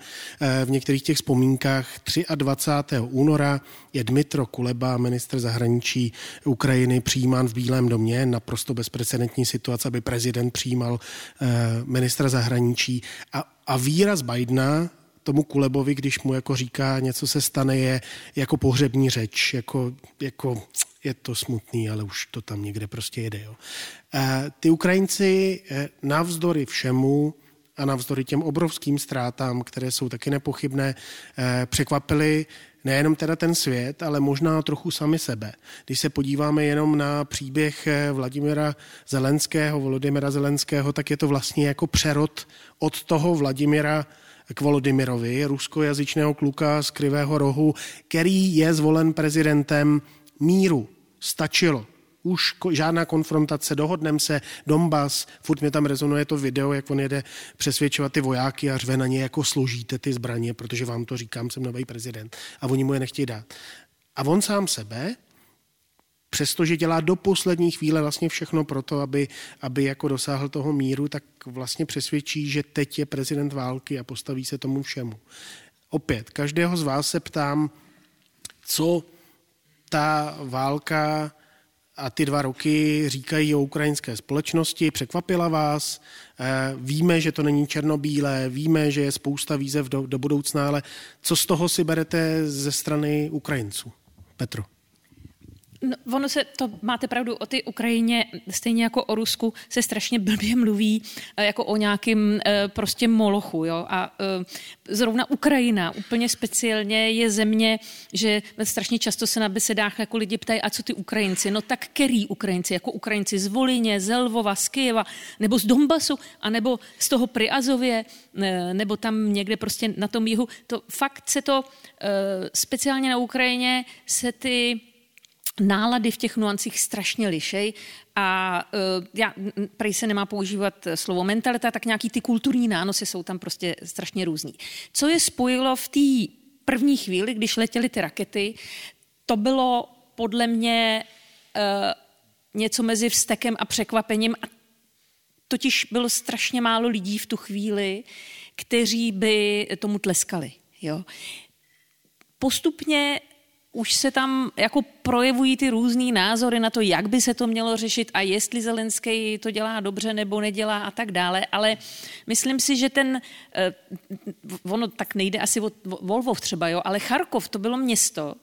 v některých těch vzpomínkách. dvacátého třetího února je Dmytro Kuleba, ministr zahraničí Ukrajiny, přijímán v Bílém domě. Naprosto bezprecedentní situace, aby prezident přijímal ministra zahraničí. A, a výraz Bidena tomu Kulebovi, když mu jako říká, něco se stane, je jako pohřební řeč, jako, jako je to smutný, ale už to tam někde prostě jede. Jo. E, ty Ukrajinci e, navzdory všemu a navzdory těm obrovským ztrátám, které jsou taky nepochybné, e, překvapili nejenom teda ten svět, ale možná trochu sami sebe. Když se podíváme jenom na příběh Vladimira Zelenského, Volodymyra Zelenského, tak je to vlastně jako přerod od toho Vladimira k Volodymyrovi, ruskojazyčného kluka z Krivého rohu, který je zvolen prezidentem míru. Stačilo. Už ko, žádná konfrontace, dohodnem se, Donbas, furt mě tam rezonuje to video, jak on jede přesvědčovat ty vojáky a řve na ně, jako složíte ty zbraně, protože vám to říkám, jsem nový prezident a oni mu je nechtějí dát. A on sám sebe, přestože dělá do poslední chvíle vlastně všechno pro to, aby, aby jako dosáhl toho míru, tak vlastně přesvědčí, že teď je prezident války a postaví se tomu všemu. Opět, každého z vás se ptám, co ta válka a ty dva roky říkají o ukrajinské společnosti, překvapila vás, víme, že to není černobílé, víme, že je spousta výzev do, do budoucna, ale co z toho si berete ze strany Ukrajinců? Petro. No, ono se, to máte pravdu, o ty Ukrajině, stejně jako o Rusku, se strašně blbě mluví jako o nějakým prostě molochu, jo. A zrovna Ukrajina úplně speciálně je země, že strašně často se na besedách jako lidi ptají, a co ty Ukrajinci? No tak který Ukrajinci? Jako Ukrajinci z Volyně, z Lvova, z Kyjeva, nebo z Donbasu, anebo z toho pri Azově, nebo tam někde prostě na tom jihu. To fakt se to, speciálně na Ukrajině, se ty nálady v těch nuancích strašně lišej a uh, já prej se nemá používat slovo mentalita, tak nějaký ty kulturní nánosy jsou tam prostě strašně různý. Co je spojilo v té první chvíli, když letěly ty rakety, to bylo podle mě uh, něco mezi vztekem a překvapením a totiž bylo strašně málo lidí v tu chvíli, kteří by tomu tleskali. Jo. Postupně už se tam jako projevují ty různý názory na to, jak by se to mělo řešit a jestli Zelenský to dělá dobře nebo nedělá a tak dále, ale myslím si, že ten, ono tak nejde asi o Lvov třeba, jo, ale Charkov, to bylo město,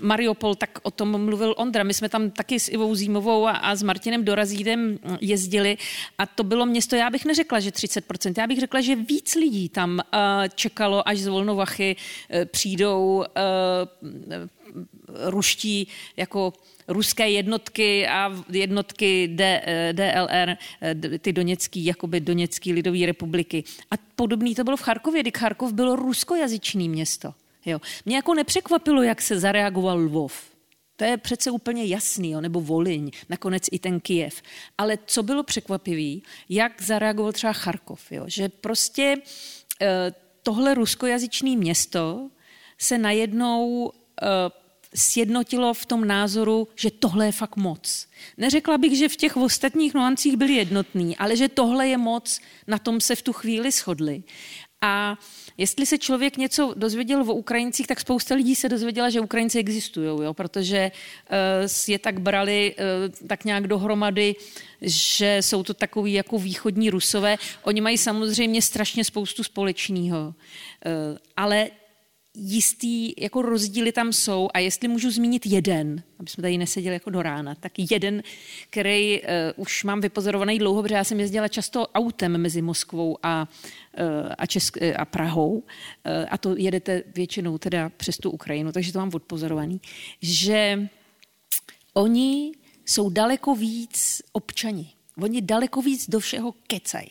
Mariupol, tak o tom mluvil Ondra, my jsme tam taky s Ivou Zímovou a, a s Martinem Dorazídem jezdili a to bylo město, já bych neřekla, že třicet procent, já bych řekla, že víc lidí tam uh, čekalo, až z Volnovachy uh, přijdou uh, ruští, jako ruské jednotky a jednotky D, DLR, ty doněcký, jakoby Doněcký lidové republiky. A podobný to bylo v Charkově, kdy Charkov bylo ruskojazyčný město. Jo. Mě jako nepřekvapilo, jak se zareagoval Lvov. To je přece úplně jasný, jo, nebo Volyň, nakonec i ten Kyjev. Ale co bylo překvapivý, jak zareagoval třeba Charkov, jo, že prostě eh, tohle ruskojazyčné město se najednou eh, sjednotilo v tom názoru, že tohle je fakt moc. Neřekla bych, že v těch ostatních nuancích byli jednotní, ale že tohle je moc, na tom se v tu chvíli shodli. A jestli se člověk něco dozvěděl o Ukrajincích, tak spousta lidí se dozvěděla, že Ukrajinci existujou, jo? Protože uh, je tak brali uh, tak nějak dohromady, že jsou to takový jako východní Rusové. Oni mají samozřejmě strašně spoustu společného, uh, ale jistý jako rozdíly tam jsou a jestli můžu zmínit jeden, aby jsme tady neseděli jako do rána, tak jeden, který uh, už mám vypozorovaný dlouho, protože já jsem jezdila často autem mezi Moskvou a, uh, a, Česk- a Prahou uh, a to jedete většinou teda přes tu Ukrajinu, takže to mám odpozorovaný, že oni jsou daleko víc občani. Oni daleko víc do všeho kecají.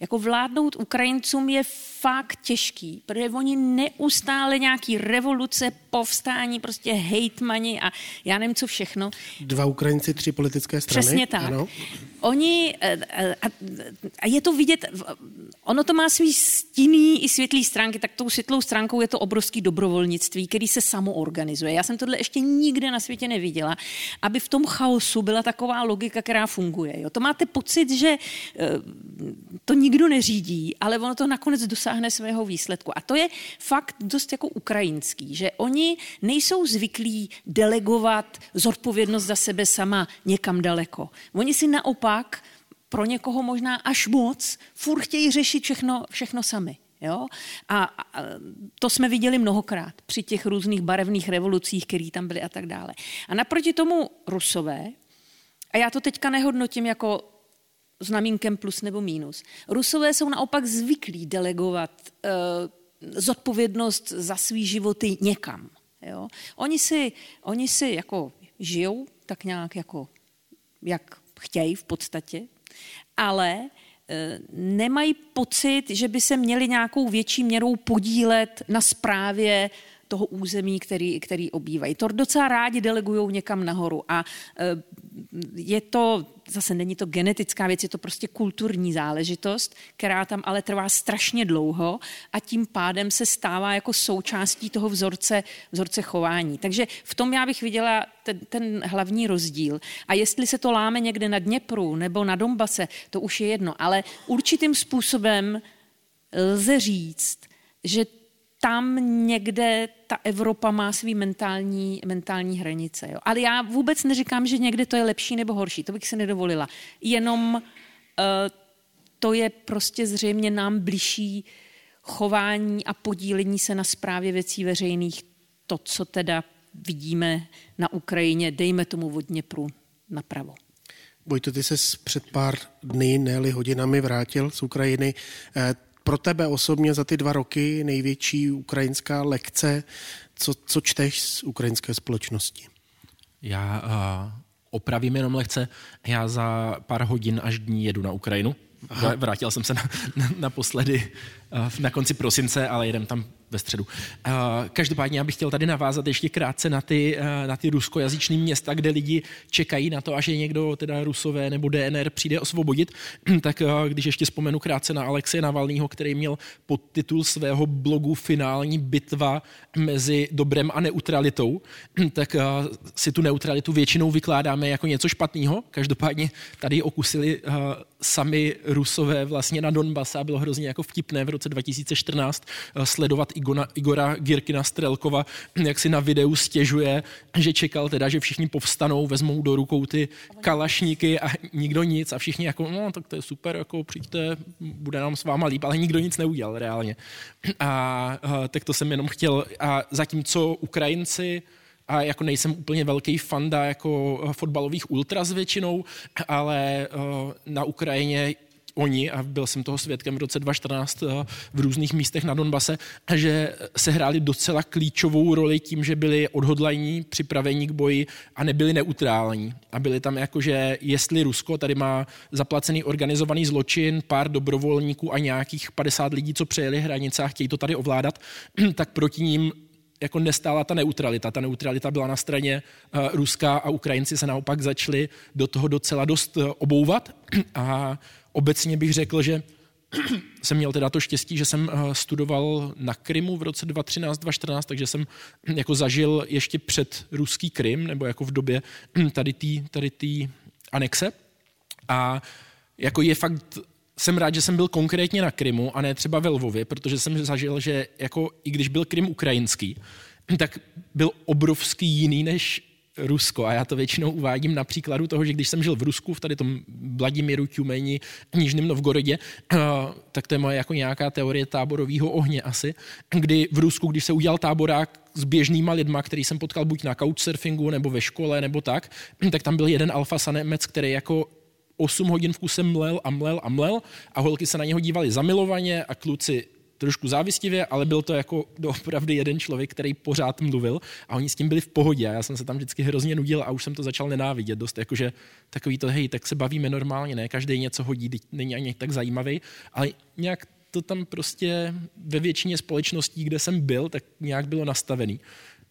Jako vládnout Ukrajincům je fakt těžký, protože oni neustále nějaký revoluce, povstání, prostě hejtmani a já nevím, co všechno. Dva Ukrajinci, tři politické strany. Přesně tak. Ano. Oni, a, a je to vidět, ono to má svý stinný i světlý stránky, tak tou světlou stránkou je to obrovský dobrovolnictví, který se samoorganizuje. Já jsem tohle ještě nikde na světě neviděla, aby v tom chaosu byla taková logika, která funguje. Jo? To máte pocit, že to nikdo neřídí, ale ono to nakonec dosáhne svého výsledku. A to je fakt dost jako ukrajinský, že oni nejsou zvyklí delegovat zodpovědnost za sebe sama někam daleko. Oni si naopak, pro někoho možná až moc, furt chtějí řešit všechno, všechno sami. Jo? A, a to jsme viděli mnohokrát při těch různých barevných revolucích, které tam byly a tak dále. A naproti tomu Rusové, a já to teďka nehodnotím jako znamínkem plus nebo mínus. Rusové jsou naopak zvyklí delegovat e, zodpovědnost za svý životy někam. Jo? Oni, si, oni si jako žijou tak nějak jako, jak chtějí v podstatě, ale nemají pocit, že by se měli nějakou větší měrou podílet na správě toho území, který, který obývají. To docela rádi delegujou někam nahoru a je to, zase není to genetická věc, je to prostě kulturní záležitost, která tam ale trvá strašně dlouho a tím pádem se stává jako součástí toho vzorce, vzorce chování. Takže v tom já bych viděla ten, ten hlavní rozdíl. A jestli se to láme někde na Dněpru nebo na Donbase, to už je jedno, ale určitým způsobem lze říct, že tam někde ta Evropa má svý mentální, mentální hranice. Jo. Ale já vůbec neříkám, že někde to je lepší nebo horší. To bych si nedovolila. Jenom uh, to je prostě zřejmě nám bližší chování a podílení se na správě věcí veřejných. To, co teda vidíme na Ukrajině, dejme tomu od Dněpru napravo. Vojto, ty ses před pár dny, ne-li hodinami vrátil z Ukrajiny. Pro tebe osobně za ty dva roky největší ukrajinská lekce, co, co čteš z ukrajinské společnosti? Já uh, opravím jenom lehce. Já za pár hodin až dní jedu na Ukrajinu. Aha. Vrátil jsem se na, na, naposledy uh, na konci prosince, ale jedem tam ve středu. Uh, každopádně já bych chtěl tady navázat ještě krátce na ty, uh, na ty ruskojazyčný města, kde lidi čekají na to, až je někdo, teda Rusové nebo D N R, přijde osvobodit. Tak uh, když ještě vzpomenu krátce na Alexeje Navalnýho, který měl podtitul svého blogu Finální bitva mezi dobrem a neutralitou, tak uh, si tu neutralitu většinou vykládáme jako něco špatného. Každopádně tady okusili uh, sami Rusové vlastně na Donbase a bylo hrozně jako vtipné v roce dva tisíce čtrnáct uh, sledovat Igona, Igora Girkina Strelkova, jak si na videu stěžuje, že čekal teda, že všichni povstanou, vezmou do rukou ty kalašníky a nikdo nic a všichni jako, no tak to je super, jako přijďte, bude nám s váma líp, ale nikdo nic neudělal reálně. A, a tak to jsem jenom chtěl, a zatímco Ukrajinci, a jako nejsem úplně velký fanda jako fotbalových ultras většinou, ale na Ukrajině oni, a byl jsem toho svědkem v roce dva tisíce čtrnáct v různých místech na Donbase, že se hráli docela klíčovou roli tím, že byli odhodlaní, připravení k boji a nebyli neutrální. A byli tam jako, že jestli Rusko tady má zaplacený organizovaný zločin, pár dobrovolníků a nějakých padesát lidí, co přejeli hranice a chtějí to tady ovládat, tak proti ním jako nestála ta neutralita. Ta neutralita byla na straně uh, ruská a Ukrajinci se naopak začali do toho docela dost uh, obouvat a obecně bych řekl, že jsem měl teda to štěstí, že jsem uh, studoval na Krymu v roce dva tisíce třináct, dva tisíce čtrnáct, takže jsem uh, jako zažil ještě před ruský Krym, nebo jako v době uh, tady tý, tady tý anexe a jako je fakt jsem rád, že jsem byl konkrétně na Krymu a ne třeba ve Lvově, protože jsem zažil, že jako i když byl Krym ukrajinský, tak byl obrovský jiný než Rusko. A já to většinou uvádím na příkladu toho, že když jsem žil v Rusku, v tady tom Vladimíru, Tjumeni, Nižném Novgorodě, tak to je moje jako nějaká teorie táborového ohně asi, kdy v Rusku, když se udělal táborák s běžnýma lidma, který jsem potkal buď na couchsurfingu nebo ve škole nebo tak, tak tam byl jeden alfasanec, který jako osm hodin v kuse mlel a mlel a mlel a holky se na něho dívali zamilovaně a kluci trošku závistivě, ale byl to jako opravdu jeden člověk, který pořád mluvil a oni s tím byli v pohodě a já jsem se tam vždycky hrozně nudil a už jsem to začal nenávidět dost, jakože takový to, hej, tak se bavíme normálně, ne, každý něco hodí, není ani tak zajímavý, ale nějak to tam prostě ve většině společností, kde jsem byl, tak nějak bylo nastavený.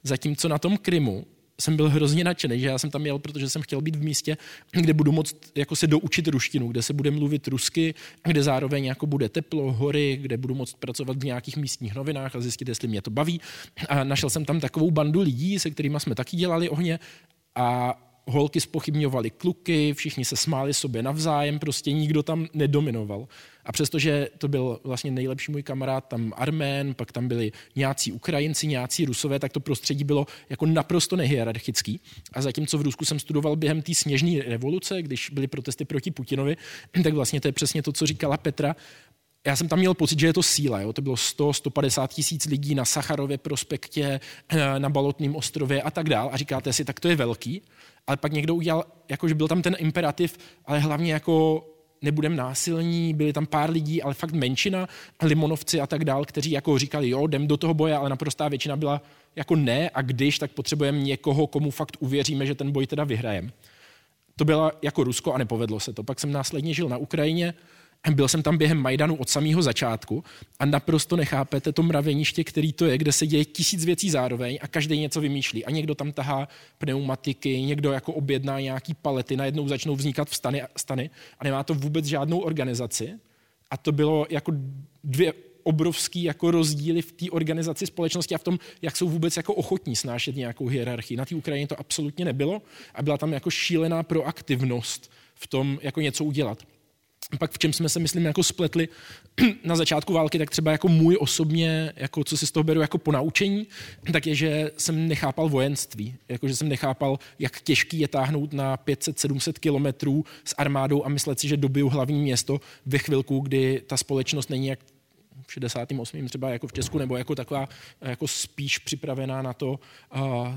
Zatímco na tom Krymu jsem byl hrozně nadšený, že já jsem tam jel, protože jsem chtěl být v místě, kde budu moct jako se doučit ruštinu, kde se bude mluvit rusky, kde zároveň jako bude teplo, hory, kde budu moct pracovat v nějakých místních novinách a zjistit, jestli mě to baví. A našel jsem tam takovou bandu lidí, se kterými jsme taky dělali ohně a holky zpochybňovaly kluky, všichni se smáli sobě navzájem, prostě nikdo tam nedominoval. A přestože to byl vlastně nejlepší můj kamarád, tam Armén, pak tam byli nějací Ukrajinci, nějací Rusové, tak to prostředí bylo jako naprosto nehierarchický. A zatímco v Rusku jsem studoval během té sněžné revoluce, když byly protesty proti Putinovi, tak vlastně to je přesně to, co říkala Petra. Já jsem tam měl pocit, že je to síla. Jo? To bylo sto, sto padesát tisíc lidí na Sacharově prospektě, na Balotném ostrově a tak dál. A říkáte si, tak to je velký. Ale pak někdo udělal, jakože byl tam ten imperativ, ale hlavně jako nebudeme násilní, byli tam pár lidí, ale fakt menšina, Limonovci a tak dál, kteří jako říkali, jo, jdem do toho boje, ale naprostá většina byla jako ne, a když, tak potřebujeme někoho, komu fakt uvěříme, že ten boj teda vyhrajeme. To byla jako Rusko a nepovedlo se to. Pak jsem následně žil na Ukrajině, byl jsem tam během Majdanu od samého začátku a naprosto nechápete to mraveniště, který to je, kde se děje tisíc věcí zároveň a každý něco vymýšlí. A někdo tam tahá pneumatiky, někdo jako objedná nějaký palety, najednou začnou vznikat vstany, stany a nemá to vůbec žádnou organizaci. A to bylo jako dvě obrovský jako rozdíly v té organizaci společnosti a v tom, jak jsou vůbec jako ochotní snášet nějakou hierarchii. Na té Ukrajině to absolutně nebylo a byla tam jako šílená proaktivnost v tom jako něco udělat. Pak v čem jsme se, myslím, jako spletli na začátku války, tak třeba jako můj osobně, jako co si z toho beru jako ponaučení, tak je, že jsem nechápal vojenství. Jako, že jsem nechápal, jak těžký je táhnout na pět set sedm set kilometrů s armádou a myslet si, že dobiju hlavní město ve chvilku, kdy ta společnost není jak v šedesátém osmém třeba jako v Česku, nebo jako taková jako spíš připravená na to uh,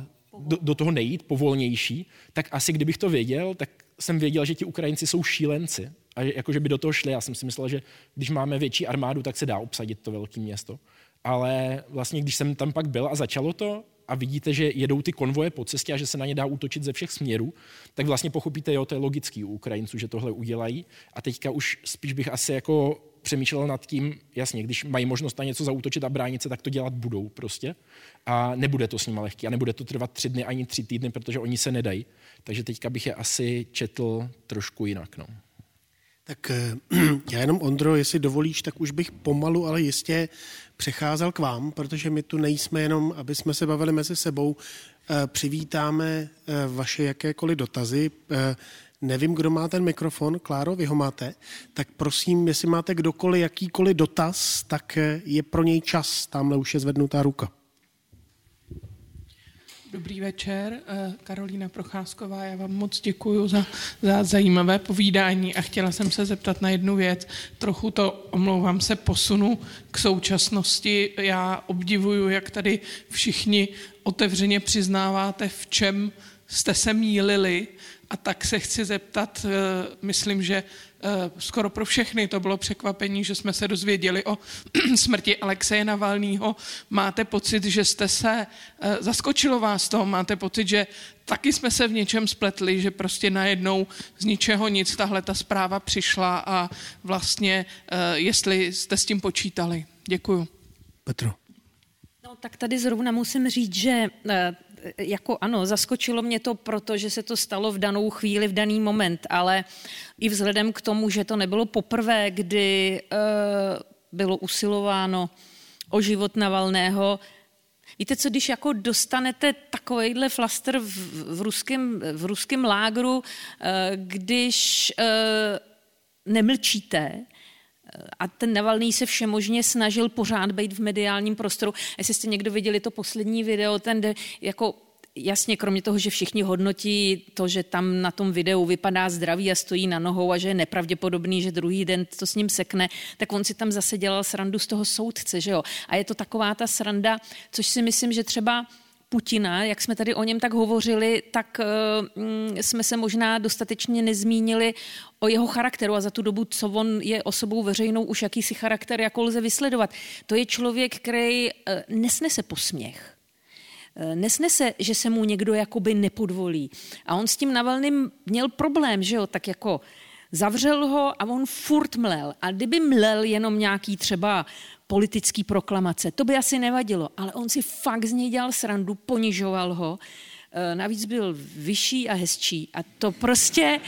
do, do toho nejít, povolnější. Tak asi kdybych to věděl, tak jsem věděl, že ti Ukrajinci jsou šílenci. A jakože by do toho šli. Já jsem si myslel, že když máme větší armádu, tak se dá obsadit to velké město. Ale vlastně, když jsem tam pak byl a začalo to a vidíte, že jedou ty konvoje po cestě a že se na ně dá útočit ze všech směrů, tak vlastně pochopíte, jo, to je logický u Ukrajinců, že tohle udělají. A teďka už spíš bych asi jako přemýšlel nad tím, jasně, když mají možnost na něco zaútočit a bránit se, tak to dělat budou prostě. A nebude to s nima lehký a nebude to trvat tři dny ani tři týdny, protože oni se nedají. Takže teďka bych je asi četl trošku jinak, no. Tak já jenom, Ondro, jestli dovolíš, tak už bych pomalu, ale jistě přecházel k vám, protože my tu nejsme jenom, aby jsme se bavili mezi sebou. Přivítáme vaše jakékoliv dotazy. Nevím, kdo má ten mikrofon. Kláro, vy ho máte. Tak prosím, jestli máte kdokoliv jakýkoliv dotaz, tak je pro něj čas. Tamhle už je zvednutá ruka. Dobrý večer, Karolína Procházková, já vám moc děkuju za, za zajímavé povídání a chtěla jsem se zeptat na jednu věc. Trochu to, omlouvám se, posunu k současnosti. Já obdivuju, jak tady všichni otevřeně přiznáváte, v čem jste se mýlili, a tak se chci zeptat, myslím, že skoro pro všechny to bylo překvapení, že jsme se dozvěděli o smrti Alexeje Navalnýho. Máte pocit, že jste se, zaskočilo vás to, máte pocit, že taky jsme se v něčem spletli, že prostě najednou z ničeho nic tahle ta zpráva přišla a vlastně, jestli jste s tím počítali. Děkuju. Petro. No tak tady zrovna musím říct, že jako ano, zaskočilo mě to, protože se to stalo v danou chvíli, v daný moment, ale i vzhledem k tomu, že to nebylo poprvé, kdy e, bylo usilováno o život Navalného. Víte co, když jako dostanete takovejhle flaster v, v ruském v ruském lágru, e, když e, nemlčíte, a ten Navalný se všemožně snažil pořád být v mediálním prostoru. Jestli jste někdo viděli to poslední video, ten jako jasně, kromě toho, že všichni hodnotí to, že tam na tom videu vypadá zdravý a stojí na nohou a že je nepravděpodobný, že druhý den to s ním sekne, tak on si tam zase dělal srandu z toho soudce, že jo. A je to taková ta sranda, což si myslím, že třeba Putina, jak jsme tady o něm tak hovořili, tak uh, jsme se možná dostatečně nezmínili o jeho charakteru a za tu dobu, co on je osobou veřejnou, už jakýsi charakter jako lze vysledovat. To je člověk, který uh, nesnese posměch. Uh, nesnese, že se mu někdo jakoby nepodvolí. A on s tím Navalným měl problém, že jo, tak jako zavřel ho a on furt mlel. A kdyby mlel jenom nějaký třeba politický proklamace, to by asi nevadilo, ale on si fakt z něj dělal srandu, ponižoval ho, navíc byl vyšší a hezčí a to prostě,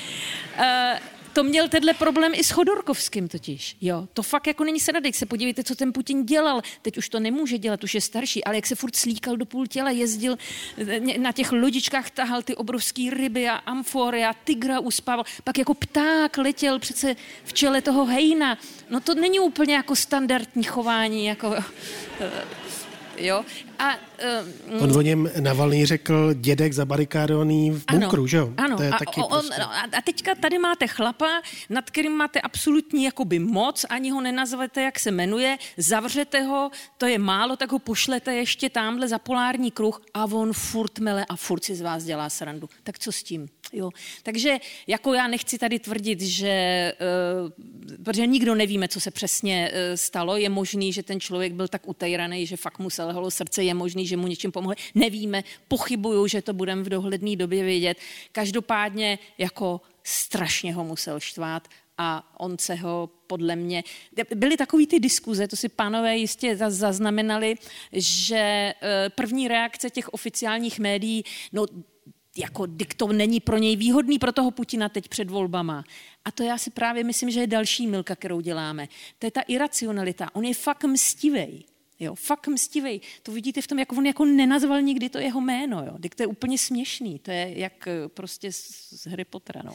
to měl tenhle problém i s Chodorkovským totiž, jo, to fakt jako není sradek, se podívejte, co ten Putin dělal, teď už to nemůže dělat, už je starší, ale jak se furt slíkal do půl těla, jezdil na těch lodičkách, tahal ty obrovský ryby a amfory a tygra uspával, pak jako pták letěl přece v čele toho hejna, no to není úplně jako standardní chování, jako... Jo? A, um, on o něm Navalný řekl dědek zabarikádovaný v bunkru, že jo? Ano, to je a, taky on, prostě... no, a teďka tady máte chlapa, nad kterým máte absolutní jakoby moc, ani ho nenazvete, jak se jmenuje, zavřete ho, to je málo, tak ho pošlete ještě tamhle za polární kruh a on furt mele a furt si z vás dělá srandu. Tak co s tím? Jo. Takže jako já nechci tady tvrdit, že, protože nikdo nevíme, co se přesně stalo. Je možný, že ten člověk byl tak utejraný, že fakt mu selhalo srdce, je možný, že mu něčím pomohli. Nevíme, pochybuju, že to budeme v dohledné době vědět. Každopádně jako strašně ho musel štvát a on se ho podle mě... Byly takový ty diskuze, to si pánové jistě zaznamenali, že první reakce těch oficiálních médií, no jako dikto není pro něj výhodný, pro toho Putina teď před volbama. A to já si právě myslím, že je další mylka, kterou děláme. To je ta iracionalita. On je fakt mstivej. Jo, fakt mstivej. To vidíte v tom, jak on jako nenazval nikdy to jeho jméno. Jo. To je úplně směšný. To je jak prostě z Harry Pottera. No.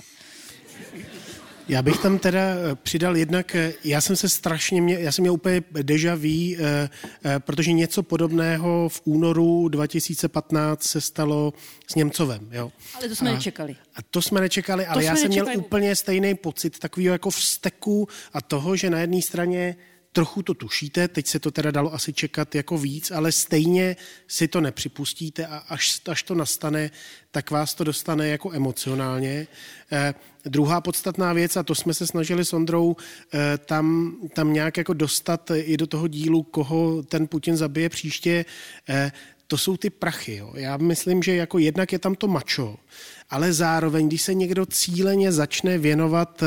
Já bych tam teda přidal jednak, já jsem se strašně, mě, já jsem měl úplně déjà vu, protože něco podobného v únoru dva tisíce patnáct se stalo s Němcovem. Jo. Ale to jsme a, nečekali. A to jsme nečekali, ale to já jsem nečekali. Měl úplně stejný pocit takového jako vzteku a toho, že na jedné straně trochu to tušíte, teď se to teda dalo asi čekat jako víc, ale stejně si to nepřipustíte a až, až to nastane, tak vás to dostane jako emocionálně. Eh, druhá podstatná věc, a to jsme se snažili s Ondrou eh, tam, tam nějak jako dostat i do toho dílu, koho ten Putin zabije příště, eh, to jsou ty prachy. Jo. Já myslím, že jako jednak je tam to mačo, ale zároveň, když se někdo cíleně začne věnovat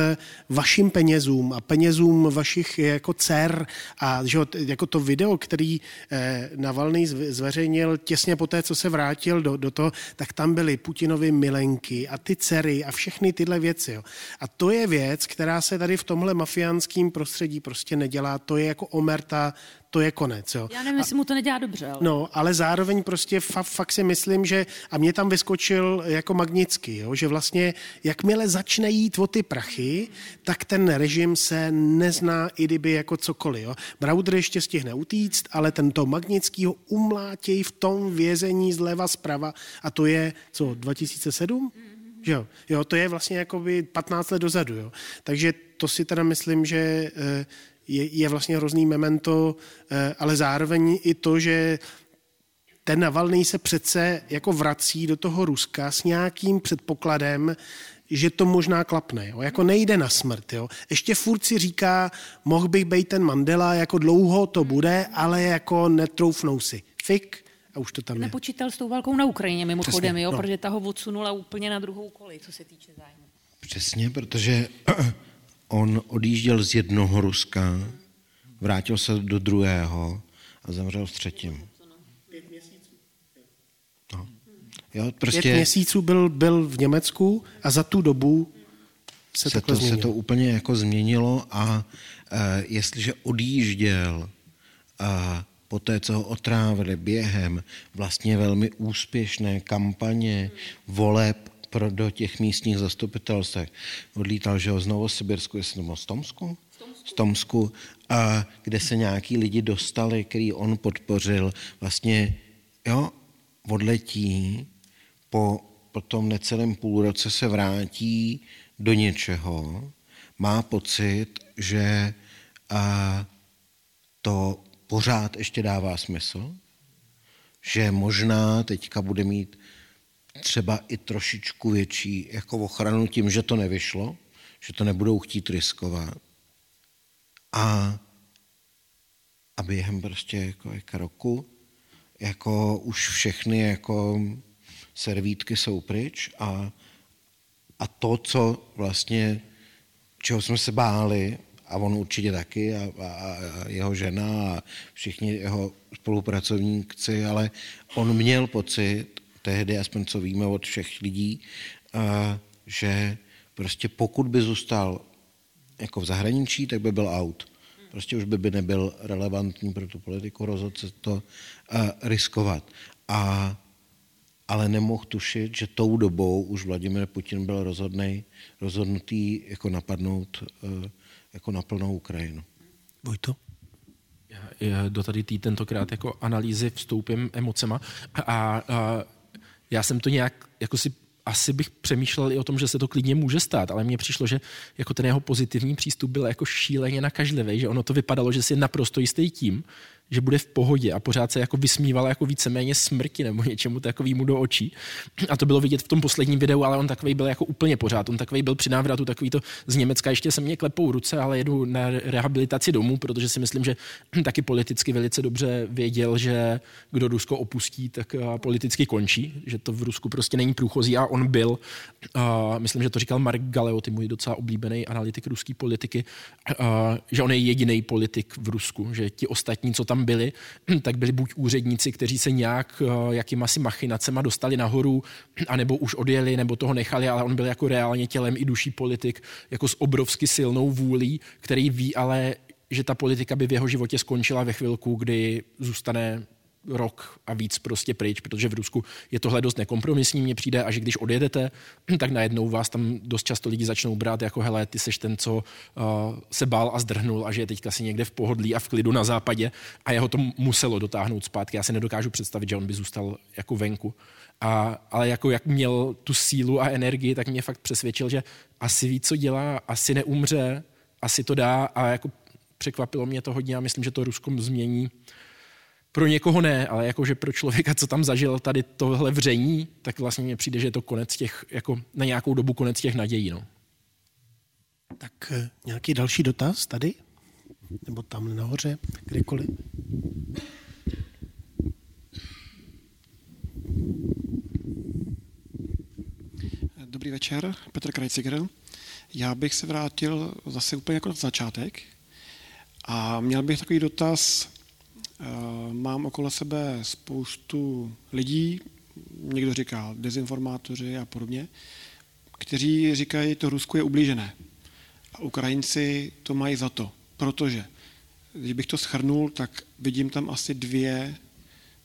vašim penězům a penězům vašich jako dcer a že, jako to video, který eh, Navalný zveřejnil těsně po té, co se vrátil do, do toho, tak tam byly Putinovy milenky a ty dcery a všechny tyhle věci. Jo. A to je věc, která se tady v tomhle mafiánském prostředí prostě nedělá. To je jako omerta, to je konec. Jo. Já nevím, a, jestli mu to nedělá dobře. Ale... No, ale zároveň prostě fa- fakt si myslím, že a mě tam vyskočil jako Magnitsky, jo, že vlastně jakmile začne jít o ty prachy, tak ten režim se nezná i kdyby jako cokoliv. Jo. Brauder ještě stihne utíct, ale tento Magnitskýho umlátějí v tom vězení zleva zprava a to je, co, dva tisíce sedm? Jo, jo, to je vlastně jakoby patnáct let dozadu. Jo. Takže to si teda myslím, že je, je vlastně hrozný memento, ale zároveň i to, že ten Navalný se přece jako vrací do toho Ruska s nějakým předpokladem, že to možná klapne, jo? Jako nejde na smrt. Jo? Ještě furt si říká, mohl bych být ten Mandela, jako dlouho to bude, ale jako netroufnou si. Fik a už to tam je. Nepočítal s tou válkou na Ukrajině mimochodem, jo? No. Protože ta ho odsunula úplně na druhou kolej, co se týče zájmu. Přesně, protože on odjížděl z jednoho Ruska, vrátil se do druhého a zemřel v třetím. Jo, prostě pět měsíců byl, byl v Německu a za tu dobu se, se, to, se to úplně jako změnilo a e, jestliže odjížděl a poté, co ho otrávili během vlastně velmi úspěšné kampaně voleb pro, do těch místních zastupitelstv, odlítal, že ho z Novosibirsku, jestli to z Tomsku? Z Tomsku, a kde se nějaký lidi dostali, který on podpořil, vlastně, jo, odletí, po, po tom necelém půl roce se vrátí do něčeho, má pocit, že a, to pořád ještě dává smysl, že možná teďka bude mít třeba i trošičku větší jako ochranu tím, že to nevyšlo, že to nebudou chtít riskovat. A, a během prostě jako, jako roku jako už všechny jako servítky jsou pryč a, a to, co vlastně, čeho jsme se báli, a on určitě taky, a, a, a jeho žena a všichni jeho spolupracovníci, ale on měl pocit, tehdy aspoň co víme od všech lidí, a, že prostě pokud by zůstal jako v zahraničí, tak by byl out. Prostě už by, by nebyl relevantní pro tu politiku, rozhodl se to uh, riskovat. A, ale nemohl tušit, že tou dobou už Vladimír Putin byl rozhodnej, rozhodnutý jako napadnout uh, jako na plnou Ukrajinu. Vojto? Já do tady tý tentokrát jako analýzy vstoupím emocema a, a já jsem to nějak jako si asi bych přemýšlel i o tom, že se to klidně může stát, ale mně přišlo, že jako ten jeho pozitivní přístup byl jako šíleně nakažlivý, že ono to vypadalo, že si je naprosto jistý tím, že bude v pohodě a pořád se jako vysmívala jako víceméně smrti nebo něčemu takovému do očí. A to bylo vidět v tom posledním videu, ale on takovej byl jako úplně pořád. On takovej byl při návratu, takový to z Německa ještě se mě klepou ruce, ale jedu na rehabilitaci domů, protože si myslím, že taky politicky velice dobře věděl, že kdo Rusko opustí, tak politicky končí, že to v Rusku prostě není průchozí a on byl, uh, myslím, že to říkal Mark Galeoty, můj docela oblíbený analytik ruský politiky, uh, že on je jediný politik v Rusku, že ti ostatní, co tam byli, tak byli buď úředníci, kteří se nějak jakýma si machinacema dostali nahoru, anebo už odjeli, nebo toho nechali, ale on byl jako reálně tělem i duší politik, jako s obrovsky silnou vůlí, který ví ale, že ta politika by v jeho životě skončila ve chvilku, kdy zůstane rok a víc prostě pryč, protože v Rusku je tohle dost nekompromisní, mně přijde, a že když odjedete, tak najednou vás tam dost často lidi začnou brát jako hele, ty seš ten, co uh, se bál a zdrhnul a že je teďka si někde v pohodlí a v klidu na západě a jeho to muselo dotáhnout zpátky. Já si nedokážu představit, že on by zůstal jako venku. A, ale jako jak měl tu sílu a energii, tak mě fakt přesvědčil, že asi ví, co dělá, asi neumře, asi to dá a jako překvapilo mě to hodně a myslím, že to Ruskom změní. Pro někoho ne, ale jakože pro člověka, co tam zažil tady tohle vření, tak vlastně mně přijde, že je to konec těch, jako na nějakou dobu konec těch nadějí. No. Tak nějaký další dotaz tady? Nebo tam nahoře, kdekoliv? Dobrý večer, Petr Krajcigr. Já bych se vrátil zase úplně jako na začátek a měl bych takový dotaz. Mám okolo sebe spoustu lidí, někdo říká dezinformátoři a podobně, kteří říkají, to Rusku je ublížené. A Ukrajinci to mají za to, protože, když bych to shrnul, tak vidím tam asi dvě,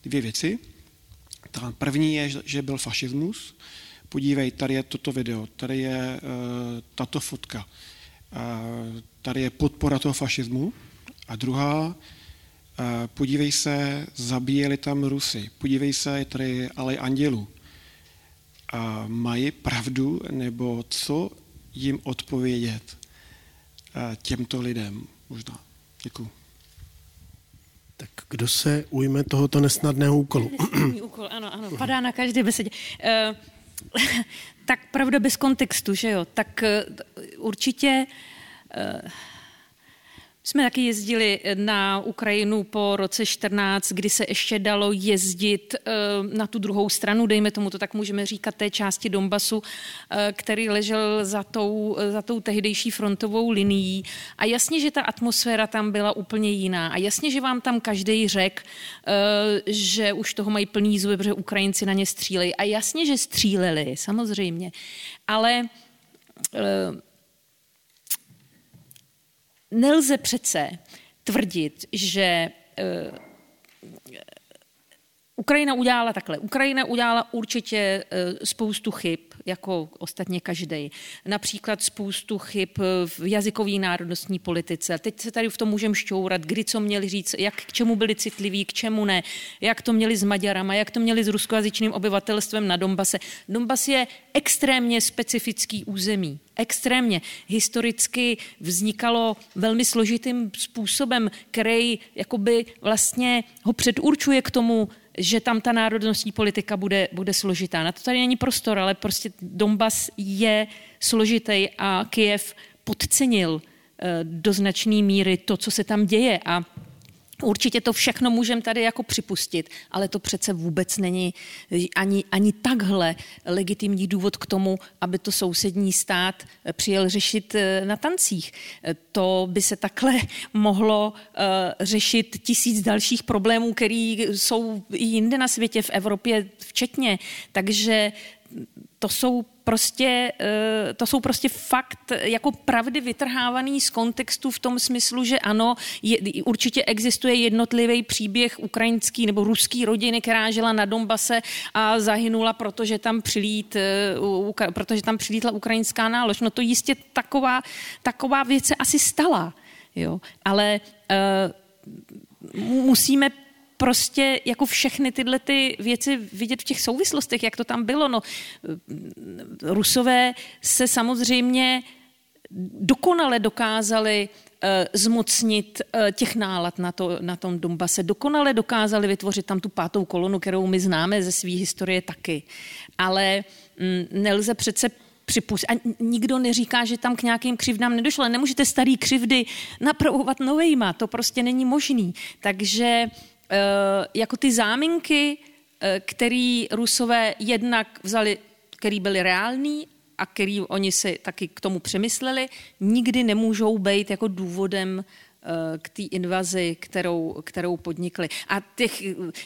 dvě věci. Ta první je, že byl fašismus. Podívej, tady je toto video, tady je uh, tato fotka, uh, tady je podpora toho fašismu. A druhá, podívej se, zabíjeli tam Rusy, podívej se, je tady Alej andělů. A mají pravdu, nebo co jim odpovědět těmto lidem možná? Děkuju. Tak kdo se ujme tohoto nesnadného úkolu? Nesnadný úkol, ano, ano, padá na každé besedě. Uh, tak pravda bez kontextu, že jo? Tak uh, určitě... Uh, Jsme taky jezdili na Ukrajinu po roce čtrnáct, kdy se ještě dalo jezdit na tu druhou stranu, dejme tomu to tak můžeme říkat, té části Donbasu, který ležel za tou, za tou tehdejší frontovou linií. A jasně, že ta atmosféra tam byla úplně jiná. A jasně, že vám tam každej řekl, že už toho mají plný zuby, protože Ukrajinci na ně střílejí. A jasně, že stříleli, samozřejmě. Ale... Nelze přece tvrdit, že uh, Ukrajina udělala takhle. Ukrajina udělala určitě uh, spoustu chyb, jako ostatně každej. Například spoustu chyb v jazykové národnostní politice. Teď se tady v tom můžeme šťourat, kdy co měli říct, jak k čemu byli citliví, k čemu ne, jak to měli s Maďarama, jak to měli s ruskojazyčným obyvatelstvem na Donbase. Donbas je extrémně specifický území. Extrémně. Historicky vznikalo velmi složitým způsobem, který jakoby vlastně ho předurčuje k tomu, že tam ta národnostní politika bude, bude složitá. Na to tady není prostor, ale prostě Donbas je složitý a Kyjev podcenil do značné míry to, co se tam děje a určitě to všechno můžeme tady jako připustit, ale to přece vůbec není ani, ani takhle legitimní důvod k tomu, aby to sousední stát přijel řešit na tancích. To by se takhle mohlo řešit tisíc dalších problémů, které jsou jinde na světě, v Evropě včetně. Takže to jsou prostě, to jsou prostě fakt jako pravdy vytrhávaný z kontextu v tom smyslu, že ano, je, určitě existuje jednotlivý příběh ukrajinský nebo ruský rodiny, která žila na Donbase a zahynula, protože tam, přilít, protože tam přilítla ukrajinská nálož. No to jistě taková, taková věc se asi stala, jo. Ale uh, musíme prostě jako všechny tyhle ty věci vidět v těch souvislostech, jak to tam bylo. No, Rusové se samozřejmě dokonale dokázali zmocnit těch nálad na, to, na tom Donbase. Dokonale dokázali vytvořit tam tu pátou kolonu, kterou my známe ze své historie taky. Ale nelze přece připustit. A nikdo neříká, že tam k nějakým křivdám nedošlo. Ale nemůžete starý křivdy napravovat novejma. To prostě není možný. Takže jako ty záminky, které Rusové jednak vzali, které byly reální, a který oni si taky k tomu přemysleli, nikdy nemůžou být jako důvodem k té invazi, kterou, kterou podnikli. A těch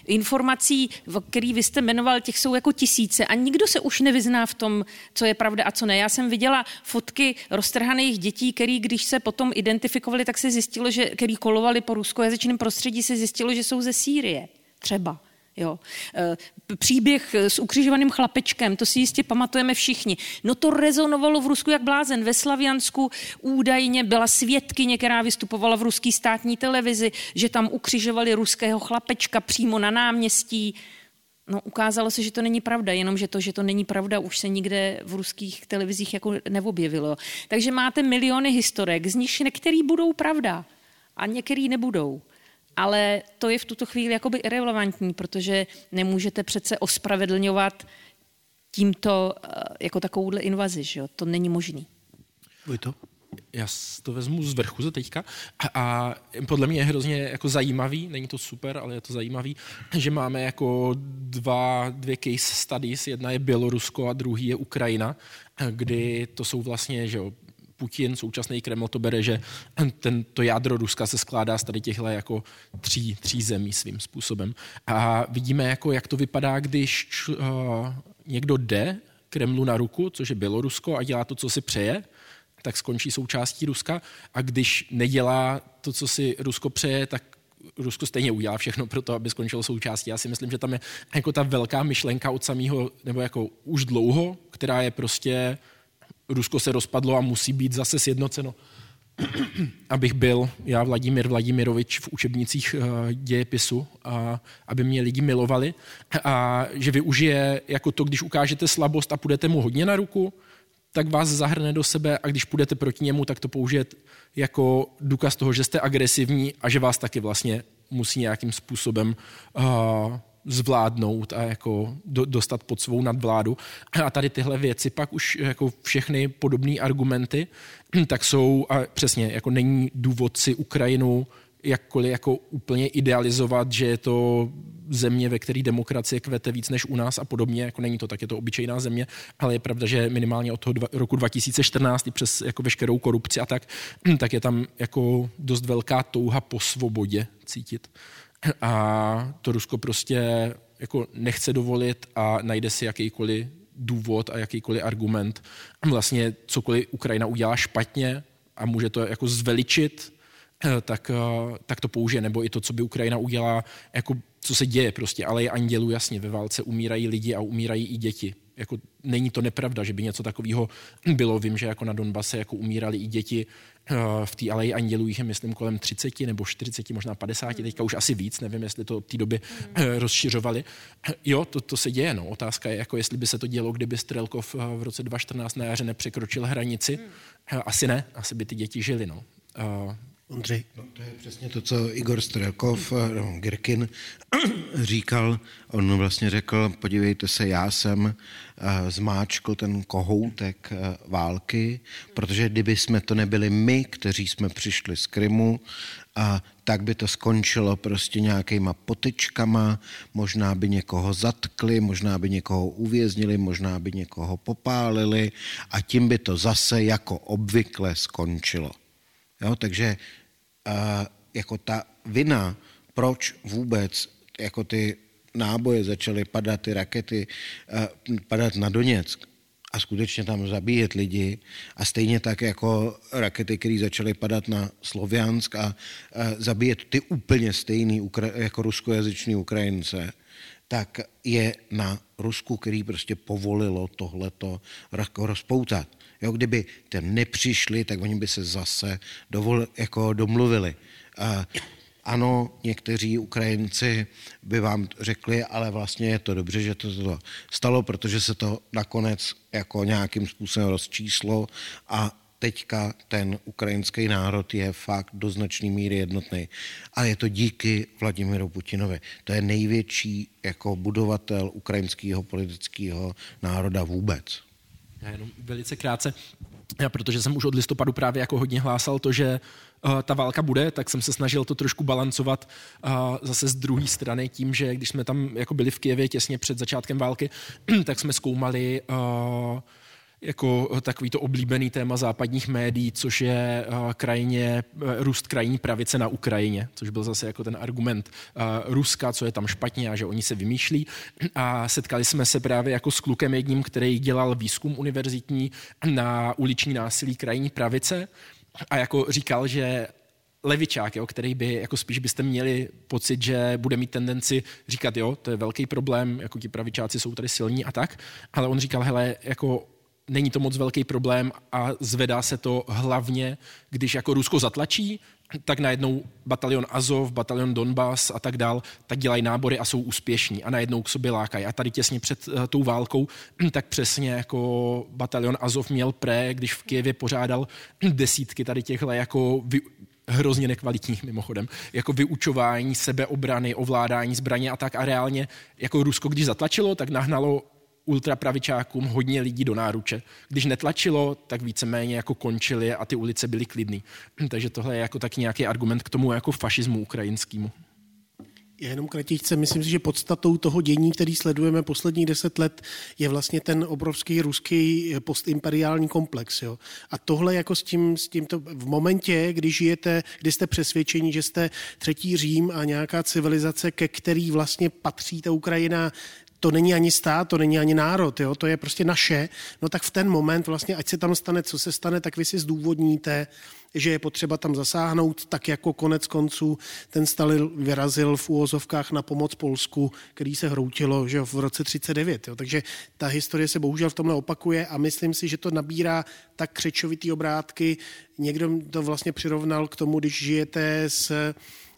informací, který vy jste jmenoval, těch jsou jako tisíce a nikdo se už nevyzná v tom, co je pravda a co ne. Já jsem viděla fotky roztrhaných dětí, který, když se potom identifikovali, tak se zjistilo, že který kolovali po ruskojazyčném prostředí, se zjistilo, že jsou ze Sýrie. Třeba. Jo. Příběh s ukřižovaným chlapečkem, to si jistě pamatujeme všichni. No to rezonovalo v Rusku jak blázen. Ve Slaviansku údajně byla svědkyně, která vystupovala v ruské státní televizi, že tam ukřižovali ruského chlapečka přímo na náměstí. No ukázalo se, že to není pravda, jenomže to, že to není pravda, už se nikde v ruských televizích jako neobjevilo. Takže máte miliony historek, z nich některý budou pravda a některý nebudou. Ale to je v tuto chvíli jakoby irrelevantní, protože nemůžete přece ospravedlňovat tímto jako takovouhle invazi, že jo? To není možný. Vojto? Já to vezmu z vrchu za teďka a, a podle mě je hrozně jako zajímavý, není to super, ale je to zajímavý, že máme jako dva, dvě case studies, jedna je Bělorusko a druhý je Ukrajina, kdy to jsou vlastně, že jo, Putin, současný Kreml, to bere, že ten, to jádro Ruska se skládá z tady těchto jako tří, tří zemí svým způsobem. A vidíme, jako, jak to vypadá, když uh, někdo jde Kremlu na ruku, což je Bělorusko, a dělá to, co si přeje, tak skončí součástí Ruska. A když nedělá to, co si Rusko přeje, tak Rusko stejně udělá všechno pro to, aby skončilo součástí. Já si myslím, že tam je jako ta velká myšlenka od samého, nebo jako už dlouho, která je prostě Rusko se rozpadlo a musí být zase sjednoceno. Abych byl, já Vladimír Vladimirovič v učebnicích dějepisu, a aby mě lidi milovali. A že využije jako to, když ukážete slabost a půjdete mu hodně na ruku, tak vás zahrne do sebe a když půjdete proti němu, tak to použije jako důkaz toho, že jste agresivní a že vás taky vlastně musí nějakým způsobem uh, zvládnout a jako dostat pod svou nadvládu. A tady tyhle věci pak už jako všechny podobné argumenty, tak jsou, a přesně, jako není důvod si Ukrajinu jakkoliv jako úplně idealizovat, že je to země, ve které demokracie kvete víc než u nás a podobně, jako není to tak, je to obyčejná země, ale je pravda, že minimálně od toho dva, roku dva tisíce čtrnáct i přes jako veškerou korupci a tak, tak je tam jako dost velká touha po svobodě cítit. A to Rusko prostě jako nechce dovolit a najde si jakýkoliv důvod a jakýkoliv argument. Vlastně cokoliv Ukrajina udělá špatně a může to jako zveličit, tak, tak to použije. Nebo i to, co by Ukrajina udělala, jako co se děje prostě, ale je andělů jasně, ve válce umírají lidi a umírají i děti. Jako není to nepravda, že by něco takového bylo. Vím, že jako na Donbase jako umírali i děti v té aleji andělů, jich je myslím kolem třicet nebo čtyřicet, možná padesát, teďka už asi víc, nevím, jestli to od té doby rozšiřovali. Jo, to, to se děje, no. Otázka je, jako jestli by se to dělo, kdyby Strelkov v roce dva tisíce čtrnáct na jaře nepřekročil hranici. Asi ne, asi by ty děti žily, no. Ondřej. No, to je přesně to, co Igor Strelkov, no, Girkin, říkal. On vlastně řekl, podívejte se, já jsem zmáčkl ten kohoutek války, protože kdyby jsme to nebyli my, kteří jsme přišli z Krymu, a tak by to skončilo prostě nějakýma potyčkama, možná by někoho zatkli, možná by někoho uvěznili, možná by někoho popálili a tím by to zase jako obvykle skončilo. Jo, takže Uh, jako ta vina, proč vůbec jako ty náboje začaly padat, ty rakety uh, padat na Doněck a skutečně tam zabíjet lidi a stejně tak jako rakety, které začaly padat na Sloviansk a uh, zabíjet ty úplně stejný Ukra- jako ruskojazyční Ukrajince, tak je na Rusku, který prostě povolilo tohleto rozpoutat. Jo, kdyby tam nepřišli, tak oni by se zase dovol, jako domluvili. Uh, ano, někteří Ukrajinci by vám řekli, ale vlastně je to dobře, že to, to stalo, protože se to nakonec jako nějakým způsobem rozčíslo a teďka ten ukrajinský národ je fakt do značné míry jednotný. A je to díky Vladimiru Putinovi. To je největší jako budovatel ukrajinského politického národa vůbec. Já jenom velice krátce, já, protože jsem už od listopadu právě jako hodně hlásal to, že uh, ta válka bude, tak jsem se snažil to trošku balancovat uh, zase z druhé strany tím, že když jsme tam jako byli v Kyjevě těsně před začátkem války, tak jsme zkoumali uh, jako takový to oblíbený téma západních médií, což je uh, krajině, růst krajní pravice na Ukrajině, což byl zase jako ten argument uh, Ruska, co je tam špatně a že oni se vymýšlí. A setkali jsme se právě jako s klukem jedním, který dělal výzkum univerzitní na uliční násilí krajní pravice a jako říkal, že levičák, jo, který by, jako spíš byste měli pocit, že bude mít tendenci říkat, jo, to je velký problém, jako ti pravičáci jsou tady silní a tak, ale on říkal, hele, jako není to moc velký problém a zvedá se to hlavně, když jako Rusko zatlačí, tak najednou batalion Azov, batalion Donbas a tak dál, tak dělají nábory a jsou úspěšní a najednou k sobě lákají. A tady těsně před uh, tou válkou, tak přesně jako batalion Azov měl pré, když v Kyjevě pořádal desítky tady těchhle jako vy, hrozně nekvalitních mimochodem, jako vyučování, sebeobrany, ovládání zbraně a tak a reálně jako Rusko, když zatlačilo, tak nahnalo ultrapravičákům hodně lidí do náruče. Když netlačilo, tak víceméně jako končili a ty ulice byly klidný. Takže tohle je jako taky nějaký argument k tomu jako fašismu ukrajinskému. Já jenom kratičce, myslím si, že podstatou toho dění, který sledujeme posledních deset let, je vlastně ten obrovský ruský postimperiální komplex. Jo? A tohle jako s tím, s tímto, v momentě, kdy žijete, kdy jste přesvědčeni, že jste třetí Řím a nějaká civilizace, ke který vlastně patří ta Ukrajina, to není ani stát, to není ani národ, jo? To je prostě naše, no tak v ten moment vlastně, ať se tam stane, co se stane, tak vy si zdůvodníte, že je potřeba tam zasáhnout, tak jako konec konců ten Stalin vyrazil v úvozovkách na pomoc Polsku, který se hroutilo že v roce třicet devět. Jo? Takže ta historie se bohužel v tomhle opakuje a myslím si, že to nabírá tak křečovitý obrátky. Někdo to vlastně přirovnal k tomu, když žijete s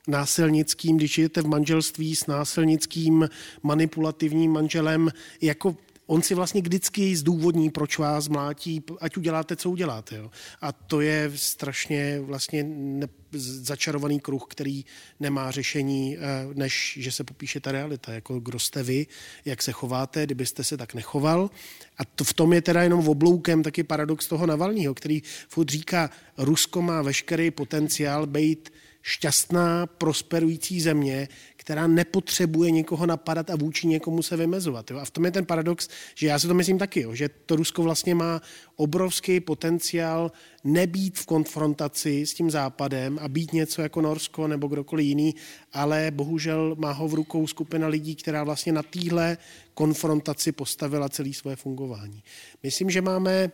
násilnickým, když žijete v manželství s násilnickým manipulativním manželem, jako on si vlastně vždycky zdůvodní, proč vás mlátí, ať uděláte, co uděláte. Jo. A to je strašně vlastně ne- začarovaný kruh, který nemá řešení, než že se popíše ta realita, jako kdo jste vy, jak se chováte, kdybyste se tak nechoval. A to v tom je teda jenom obloukem taky paradox toho Navalního, který furt říká, Rusko má veškerý potenciál být šťastná, prosperující země, která nepotřebuje někoho napadat a vůči někomu se vymezovat. Jo? A v tom je ten paradox, že já si to myslím taky, jo? Že to Rusko vlastně má obrovský potenciál nebýt v konfrontaci s tím Západem a být něco jako Norsko nebo kdokoliv jiný, ale bohužel má ho v rukou skupina lidí, která vlastně na téhle konfrontaci postavila celé svoje fungování. Myslím, že máme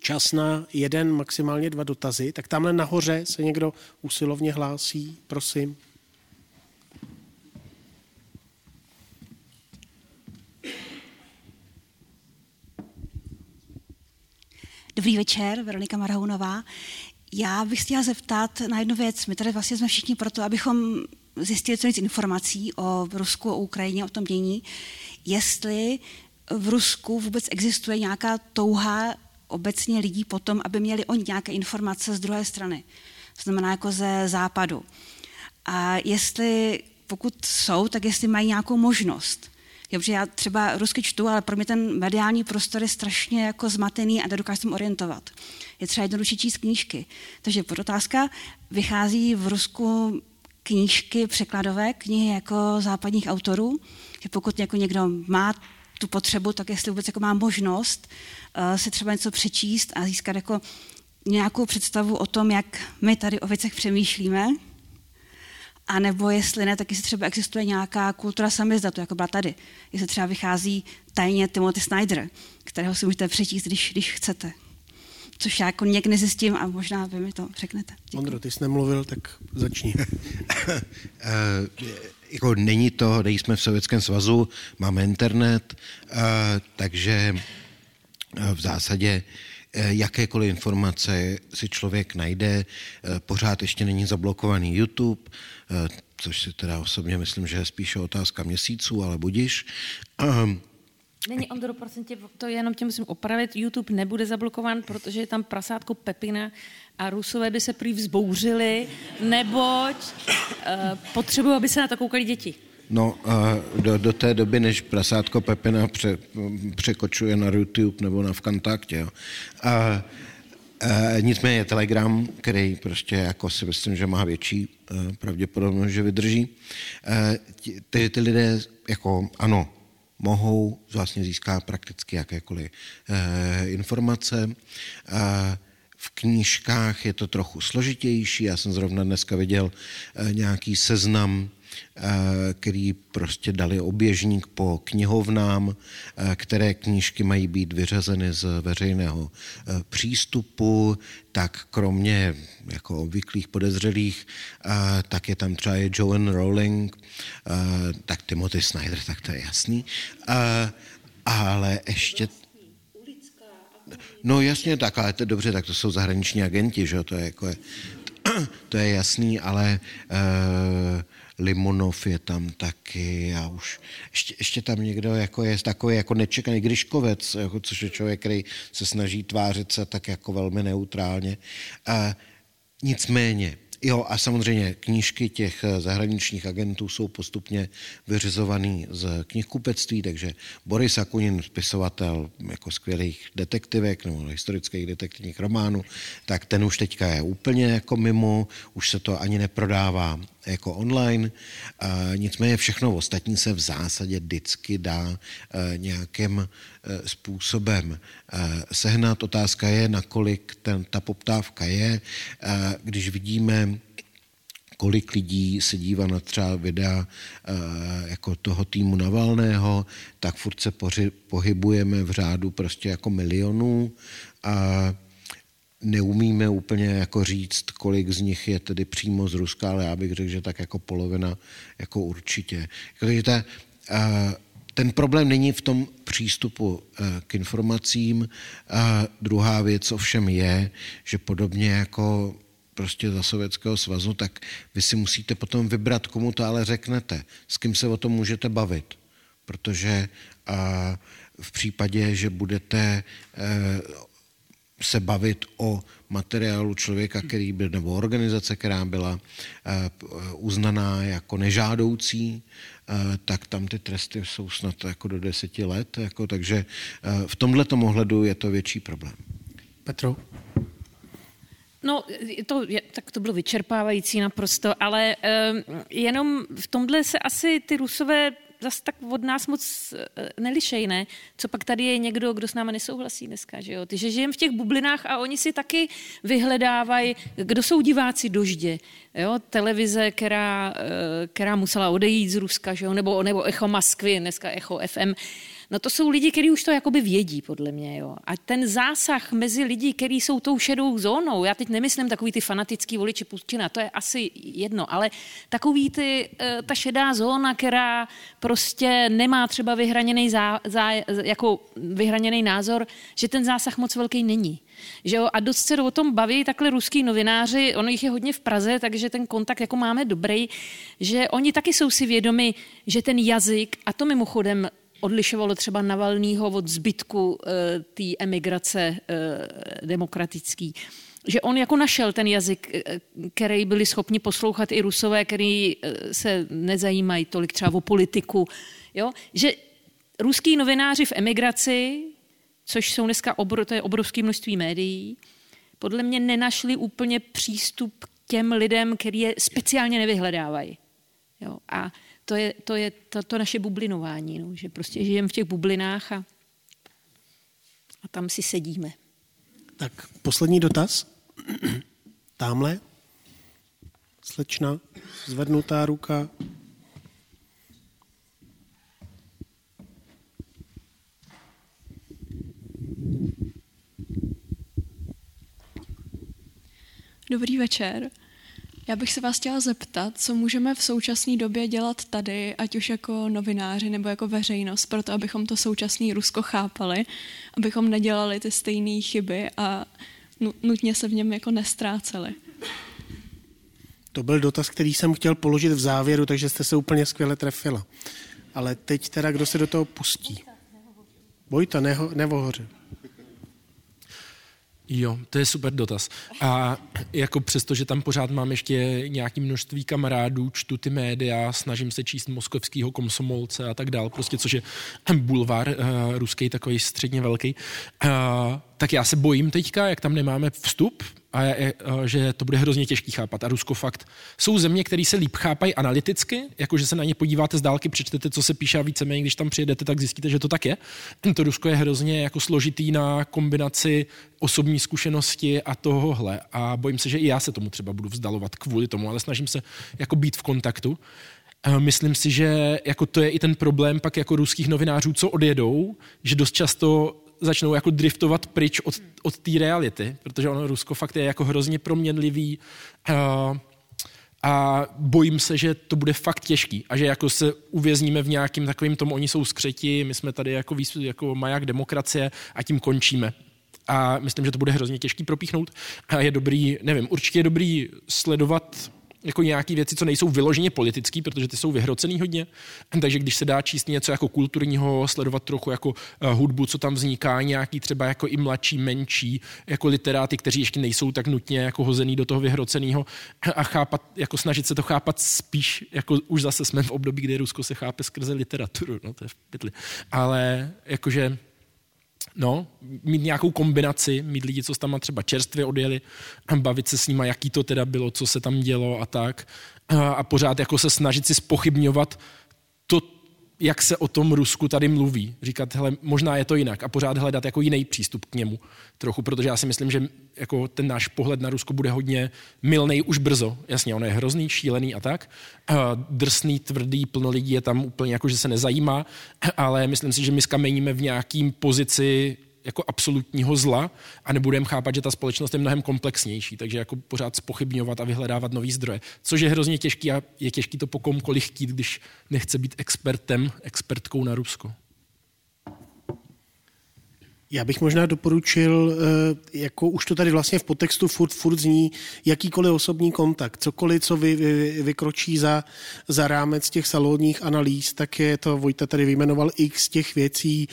čas na jeden, maximálně dva dotazy. Tak tamhle nahoře se někdo usilovně hlásí. Prosím. Dobrý večer, Veronika Marhounová. Já bych chtěla zeptat na jednu věc. My tady vlastně jsme všichni proto, abychom zjistili co nejvíc informací o Rusku, o Ukrajině, o tom dění. Jestli v Rusku vůbec existuje nějaká touha obecně lidí potom, aby měli oni nějaké informace z druhé strany, znamená jako ze západu. A jestli, pokud jsou, tak jestli mají nějakou možnost. Je, protože já třeba rusky čtu, ale pro mě ten mediální prostor je strašně jako zmatený a nedokážu se orientovat. Je třeba jednodušší číst knížky. Takže podotázka, vychází v Rusku knížky, překladové knihy jako západních autorů, že pokud jako někdo má tu potřebu, tak jestli vůbec jako má možnost uh, si třeba něco přečíst a získat jako nějakou představu o tom, jak my tady o věcech přemýšlíme, a nebo jestli ne, tak jestli třeba existuje nějaká kultura samizdatu, jako byla tady. Jestli třeba vychází tajně Timothy Snyder, kterého si můžete přečíst, když, když chcete. Což já jako někdy nezjistím a možná vy mi to řeknete. Děkuji. Ondro, ty jsi nemluvil, tak začni. Jako není to, nejsme v Sovětském svazu, máme internet, takže v zásadě jakékoliv informace si člověk najde, pořád ještě není zablokovaný YouTube, což si teda osobně myslím, že je spíše otázka měsíců, ale budiš. Není, Ondro, prosím tě, to jenom tě musím opravit. YouTube nebude zablokován, protože je tam prasátko Pepina a Rusové by se prý vzbouřili, neboť uh, potřebují, aby se na to koukali děti. No, uh, do, do té doby, než prasátko Pepina pře, překočuje na YouTube nebo na Vkontaktě, jo. Uh, Uh, nicméně Telegram, který prostě jako si myslím, že má větší uh, pravděpodobnost, že vydrží. Uh, ty, ty, ty lidé jako ano, mohou vlastně získat prakticky jakékoliv uh, informace. Uh, v knížkách je to trochu složitější. Já jsem zrovna dneska viděl uh, nějaký seznam, který prostě dali oběžník po knihovnám, které knížky mají být vyřazeny z veřejného přístupu, tak kromě jako obvyklých podezřelých, tak je tam třeba je Joan Rowling, tak Timothy Snyder, tak to je jasný. Ale ještě... No jasně, tak, ale to dobře, tak to jsou zahraniční agenti, že? To je jako... To je jasný, ale... Limonov je tam taky a už ještě, ještě tam někdo jako je takový jako nečekaný Griškovec, jako, což je člověk, který se snaží tvářit se tak jako velmi neutrálně. A nicméně, jo, a samozřejmě knížky těch zahraničních agentů jsou postupně vyřizovaný z knihkupectví, takže Boris Akunin, spisovatel jako skvělých detektivek nebo historických detektivních románů, tak ten už teďka je úplně jako mimo, už se to ani neprodává jako online. E, nicméně všechno ostatní se v zásadě vždycky dá e, nějakým e, způsobem e, sehnat. Otázka je, nakolik ten, ta poptávka je. E, když vidíme, kolik lidí se dívá na třeba videa e, jako toho týmu Navalného, tak furt se poři, pohybujeme v řádu prostě jako milionů a neumíme úplně jako říct, kolik z nich je tedy přímo z Ruska, ale já bych řekl, že tak jako polovina jako určitě. Takže ta, ten problém není v tom přístupu k informacím. A druhá věc ovšem je, že podobně jako prostě za Sovětského svazu, tak vy si musíte potom vybrat, komu to ale řeknete, s kým se o tom můžete bavit. Protože v případě, že budete se bavit o materiálu člověka, který byl, nebo organizace, která byla uznaná jako nežádoucí, tak tam ty tresty jsou snad jako do deseti let. Jako, takže v tomhletom ohledu je to větší problém. Petro? No, to, tak to bylo vyčerpávající naprosto, ale jenom v tomhle se asi ty Rusové zase tak od nás moc nelišej, ne? Co pak tady je někdo, kdo s námi nesouhlasí dneska, že jo? Že žijeme v těch bublinách a oni si taky vyhledávají, kdo jsou diváci Doždě, jo? Televize, která, která musela odejít z Ruska, že jo? Nebo, nebo Echo Moskvy, dneska Echo ef em. No to jsou lidi, kteří už to jakoby vědí, podle mě, jo. A ten zásah mezi lidi, kteří jsou tou šedou zónou, já teď nemyslím takový ty fanatický voliči Putina, to je asi jedno, ale takový ty, ta šedá zóna, která prostě nemá třeba vyhraněný, zá, zá, jako vyhraněný názor, že ten zásah moc velký není. Že jo? A dost se o tom baví takhle ruský novináři, ono jich je hodně v Praze, takže ten kontakt jako máme dobrý, že oni taky jsou si vědomi, že ten jazyk, a to mimochodem odlišovalo třeba Navalnýho od zbytku e, té emigrace e, demokratický. Že on jako našel ten jazyk, e, který byli schopni poslouchat i Rusové, který e, se nezajímají tolik třeba o politiku. Jo? Že ruský novináři v emigraci, což jsou dneska obro, to je obrovské množství médií, podle mě nenašli úplně přístup k těm lidem, který je speciálně nevyhledávají. Jo? A To je, to, je to, to naše bublinování, no, že prostě žijeme v těch bublinách a, a tam si sedíme. Tak, poslední dotaz. Támhle. Slečna, zvednutá ruka. Dobrý večer. Já bych se vás chtěla zeptat, co můžeme v současné době dělat tady, ať už jako novináři nebo jako veřejnost, proto abychom to současné Rusko chápali, abychom nedělali ty stejné chyby a nutně se v něm jako nestráceli. To byl dotaz, který jsem chtěl položit v závěru, takže jste se úplně skvěle trefila. Ale teď teda, kdo se do toho pustí? Vojta, neho, nevohoře. Jo, to je super dotaz. A jako přesto, že tam pořád mám ještě nějaký množství kamarádů, čtu ty média, snažím se číst Moskovského Komsomolce a tak dál, prostě což je bulvár uh, ruský, takový středně velký, uh, tak já se bojím teďka, jak tam nemáme vstup, a je, že to bude hrozně těžký chápat. A Rusko fakt. Jsou země, které se líp chápají analyticky, jakože se na ně podíváte z dálky, přečtete, co se píše a víceméně, když tam přijedete, tak zjistíte, že to tak je. To Rusko je hrozně jako složitý na kombinaci osobní zkušenosti a tohohle. A bojím se, že i já se tomu třeba budu vzdalovat kvůli tomu, ale snažím se jako být v kontaktu. Myslím si, že jako to je i ten problém pak jako ruských novinářů, co odjedou, že dost často začnou jako driftovat pryč od, od té reality, protože ono Rusko fakt je jako hrozně proměnlivý a, a bojím se, že to bude fakt těžký a že jako se uvězníme v nějakým takovým tomu, oni jsou skřeti, my jsme tady jako, jako maják demokracie a tím končíme. A myslím, že to bude hrozně těžký propíchnout a je dobrý, nevím, určitě je dobrý sledovat jako nějaké věci, co nejsou vyloženě politické, protože ty jsou vyhrocený hodně. Takže když se dá číst něco jako kulturního, sledovat trochu jako hudbu, co tam vzniká, nějaký třeba jako i mladší, menší, jako literáty, kteří ještě nejsou tak nutně jako hozený do toho vyhroceného a chápat, jako snažit se to chápat spíš, jako už zase jsme v období, kdy Rusko se chápe skrze literaturu, no to je v pytli. Ale jakože no, mít nějakou kombinaci, mít lidi, co tam třeba čerstvě odjeli, bavit se s nima, jaký to teda bylo, co se tam dělo a tak. A pořád jako se snažit si zpochybňovat to, jak se o tom Rusku tady mluví. Říkat, hele, možná je to jinak a pořád hledat jako jiný přístup k němu trochu, protože já si myslím, že jako ten náš pohled na Rusko bude hodně mylnej už brzo. Jasně, ono je hrozný, šílený a tak. Drsný, tvrdý, plno lidí je tam úplně jako, že se nezajímá, ale myslím si, že my skameníme v nějakým pozici jako absolutního zla a nebudeme chápat, že ta společnost je mnohem komplexnější, takže jako pořád zpochybňovat a vyhledávat nový zdroje, což je hrozně těžký a je těžký to po komkoliv chtít, když nechce být expertem, expertkou na Rusko. Já bych možná doporučil, jako už to tady vlastně v podtextu furt, furt zní, jakýkoliv osobní kontakt, cokoliv, co vy, vy, vykročí za, za rámec těch salonních analýz, tak je to, Vojta tady vyjmenoval x těch věcí,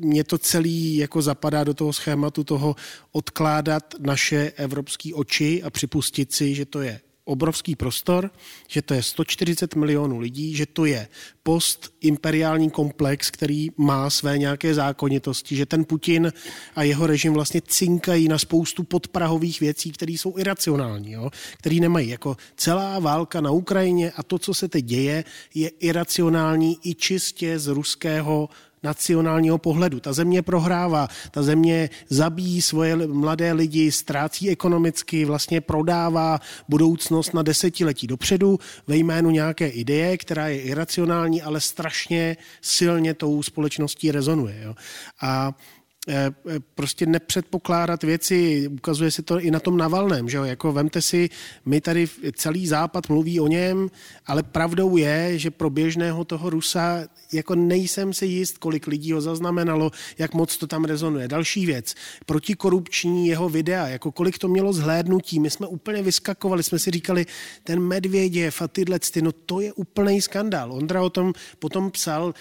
mě to celý jako zapadá do toho schématu toho odkládat naše evropské oči a připustit si, že to je obrovský prostor, že to je sto čtyřicet milionů lidí, že to je postimperiální komplex, který má své nějaké zákonitosti, že ten Putin a jeho režim vlastně cinkají na spoustu podprahových věcí, které jsou iracionální, jo? Který nemají. Jako celá válka na Ukrajině a to, co se teď děje, je iracionální i čistě z ruského nacionálního pohledu. Ta země prohrává, ta země zabíjí svoje mladé lidi, ztrácí ekonomicky, vlastně prodává budoucnost na desetiletí dopředu ve jménu nějaké ideje, která je iracionální, ale strašně silně tou společností rezonuje. Jo. A prostě nepředpokládat věci, ukazuje se to i na tom Navalném, že jo, jako vemte si, my tady celý Západ mluví o něm, ale pravdou je, že pro běžného toho Rusa, jako nejsem si jist, kolik lidí ho zaznamenalo, jak moc to tam rezonuje. Další věc, protikorupční jeho videa, jako kolik to mělo zhlédnutí, my jsme úplně vyskakovali, jsme si říkali, ten Medvěděv a tyhle cty, no to je úplný skandál. Ondra o tom potom psal,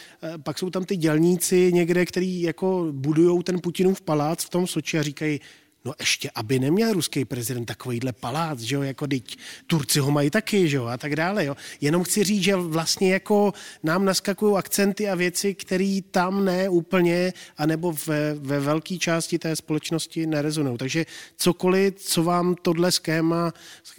pak jsou tam ty dělníci někde, který jako budujou ten Putinův palác v tom Soči a říkají, no ještě, aby neměl ruský prezident takovýhle palác, že jo, jako teď Turci ho mají taky, že jo, a tak dále, jo. Jenom chci říct, že vlastně jako nám naskakují akcenty a věci, které tam ne úplně, anebo ve, ve velké části té společnosti nerezonují. Takže cokoliv, co vám tohle schéma,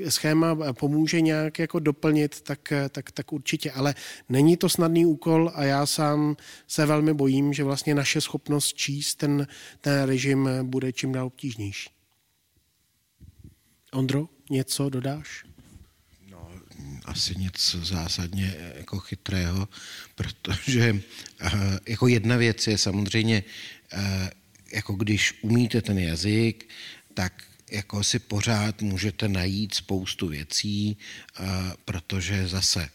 schéma pomůže nějak jako doplnit, tak, tak, tak určitě. Ale není to snadný úkol a já sám se velmi bojím, že vlastně naše schopnost číst ten, ten režim bude čím dál obtížnější. Ondro, něco dodáš? No, asi nic zásadně jako chytrého, protože jako jedna věc je samozřejmě, jako když umíte ten jazyk, tak jako si pořád můžete najít spoustu věcí, protože zase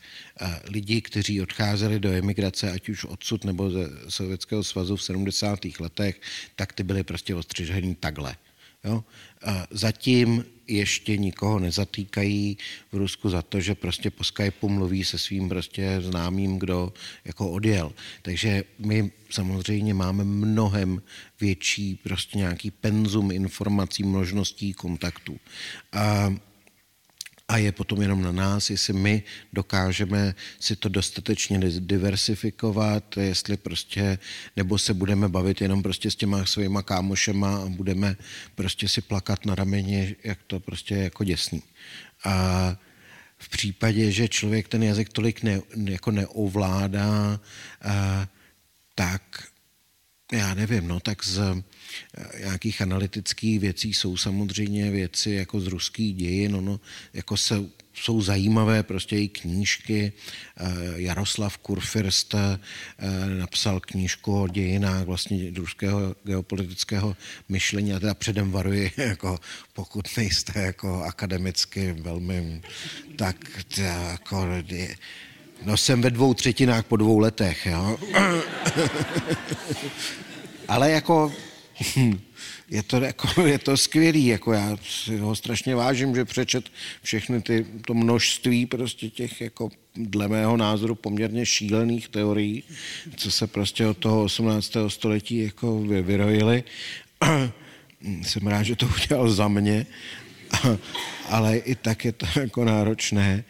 lidi, kteří odcházeli do emigrace, ať už odsud nebo ze Sovětského svazu v sedmdesátých letech, tak ty byly prostě ostřižení takhle. Jo? Zatím ještě nikoho nezatýkají v Rusku za to, že prostě po Skypeu mluví se svým prostě známým, kdo jako odjel. Takže my samozřejmě máme mnohem větší prostě nějaký penzum informací, množností kontaktů. A A je potom jenom na nás, jestli my dokážeme si to dostatečně diversifikovat, jestli prostě, nebo se budeme bavit jenom prostě s těma svýma kámošema a budeme prostě si plakat na rameni, jak to prostě jako děsný. A v případě, že člověk ten jazyk tolik ne, jako neovládá, a, tak já nevím, no tak z nějakých analytických věcí jsou samozřejmě věci jako z ruských dějin, no, no, jako se, jsou zajímavé prostě i knížky. Jaroslav Kurfürst napsal knížku o dějinách vlastně ruského geopolitického myšlení a teda předem varuji, jako pokud nejste jako akademicky velmi, tak jako... No jsem ve dvou třetinách po dvou letech, jo. Ale jako je to, jako, je to skvělý, jako já si ho strašně vážím, že přečet všechny ty, to množství prostě těch, jako dle mého názoru, poměrně šílených teorií, co se prostě od toho osmnáctého století jako vyrojily. Jsem rád, že to udělal za mě, ale i tak je to jako náročné.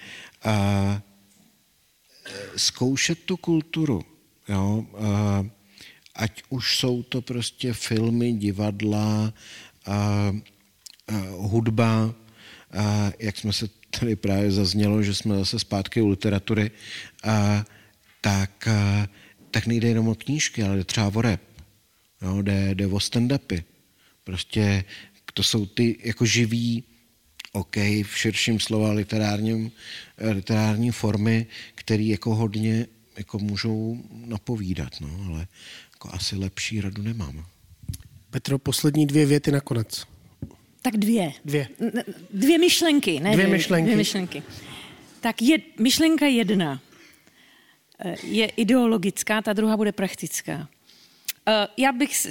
A zkoušet tu kulturu, jo, ať už jsou to prostě filmy, divadla, a, a hudba, a jak jsme se tady právě zaznělo, že jsme zase zpátky u literatury, a, tak, a, tak nejde jenom o knížky, ale jde třeba o rap, jo, jde, jde o stand-upy. Prostě to jsou ty jako živý, OK, v širším slova literárním, literární formy, které jako hodně jako můžou napovídat, no, ale jako asi lepší radu nemám. Petro, poslední dvě věty nakonec. Tak dvě. Dvě. Dvě myšlenky, ne? Dvě myšlenky. Dvě myšlenky. Tak je, myšlenka jedna je ideologická, ta druhá bude praktická. Já bych...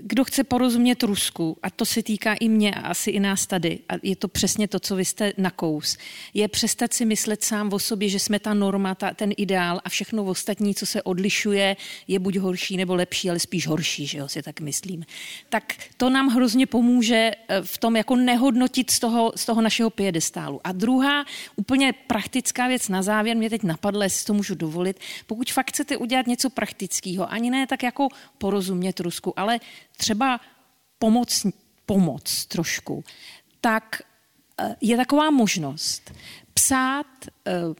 Kdo chce porozumět Rusku, a to se týká i mě a asi i nás tady, a je to přesně to, co vy jste nakous, je přestat si myslet sám o sobě, že jsme ta norma, ta, ten ideál a všechno ostatní, co se odlišuje, je buď horší nebo lepší, ale spíš horší, že jo, si tak myslím. Tak to nám hrozně pomůže v tom jako nehodnotit z toho, z toho našeho piedestálu. A druhá úplně praktická věc na závěr, mě teď napadla, jestli to můžu dovolit, pokud fakt chcete udělat něco praktického, ani ne tak jako porozumět Rusku, ale třeba pomoc, pomoc trošku, tak je taková možnost psát uh, uh,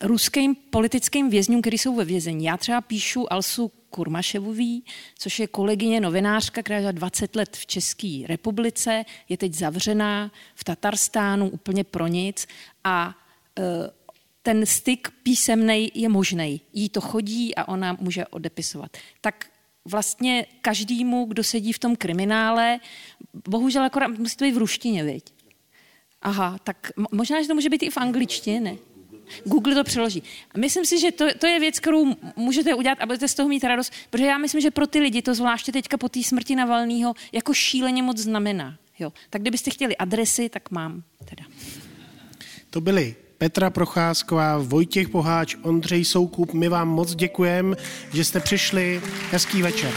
ruským politickým vězňům, kteří jsou ve vězení. Já třeba píšu Alsu Kurmaševový, což je kolegyně novinářka, která je dvacet let v České republice, je teď zavřená v Tatarstánu úplně pro nic a uh, ten styk písemnej je možnej. Jí to chodí a ona může odepisovat. Tak vlastně každému, kdo sedí v tom kriminále, bohužel akorát musí to být v ruštině, viď? Aha, tak možná, že to může být i v angličtině, ne? Google to přeloží. A myslím si, že to, to je věc, kterou můžete udělat a budete z toho mít radost, protože já myslím, že pro ty lidi to zvláště teďka po té smrti Navalnýho jako šíleně moc znamená. Jo. Tak kdybyste chtěli adresy, tak mám teda. To byly Petra Procházková, Vojtěch Boháč, Ondřej Soukup, my vám moc děkujeme, že jste přišli. Hezký večer.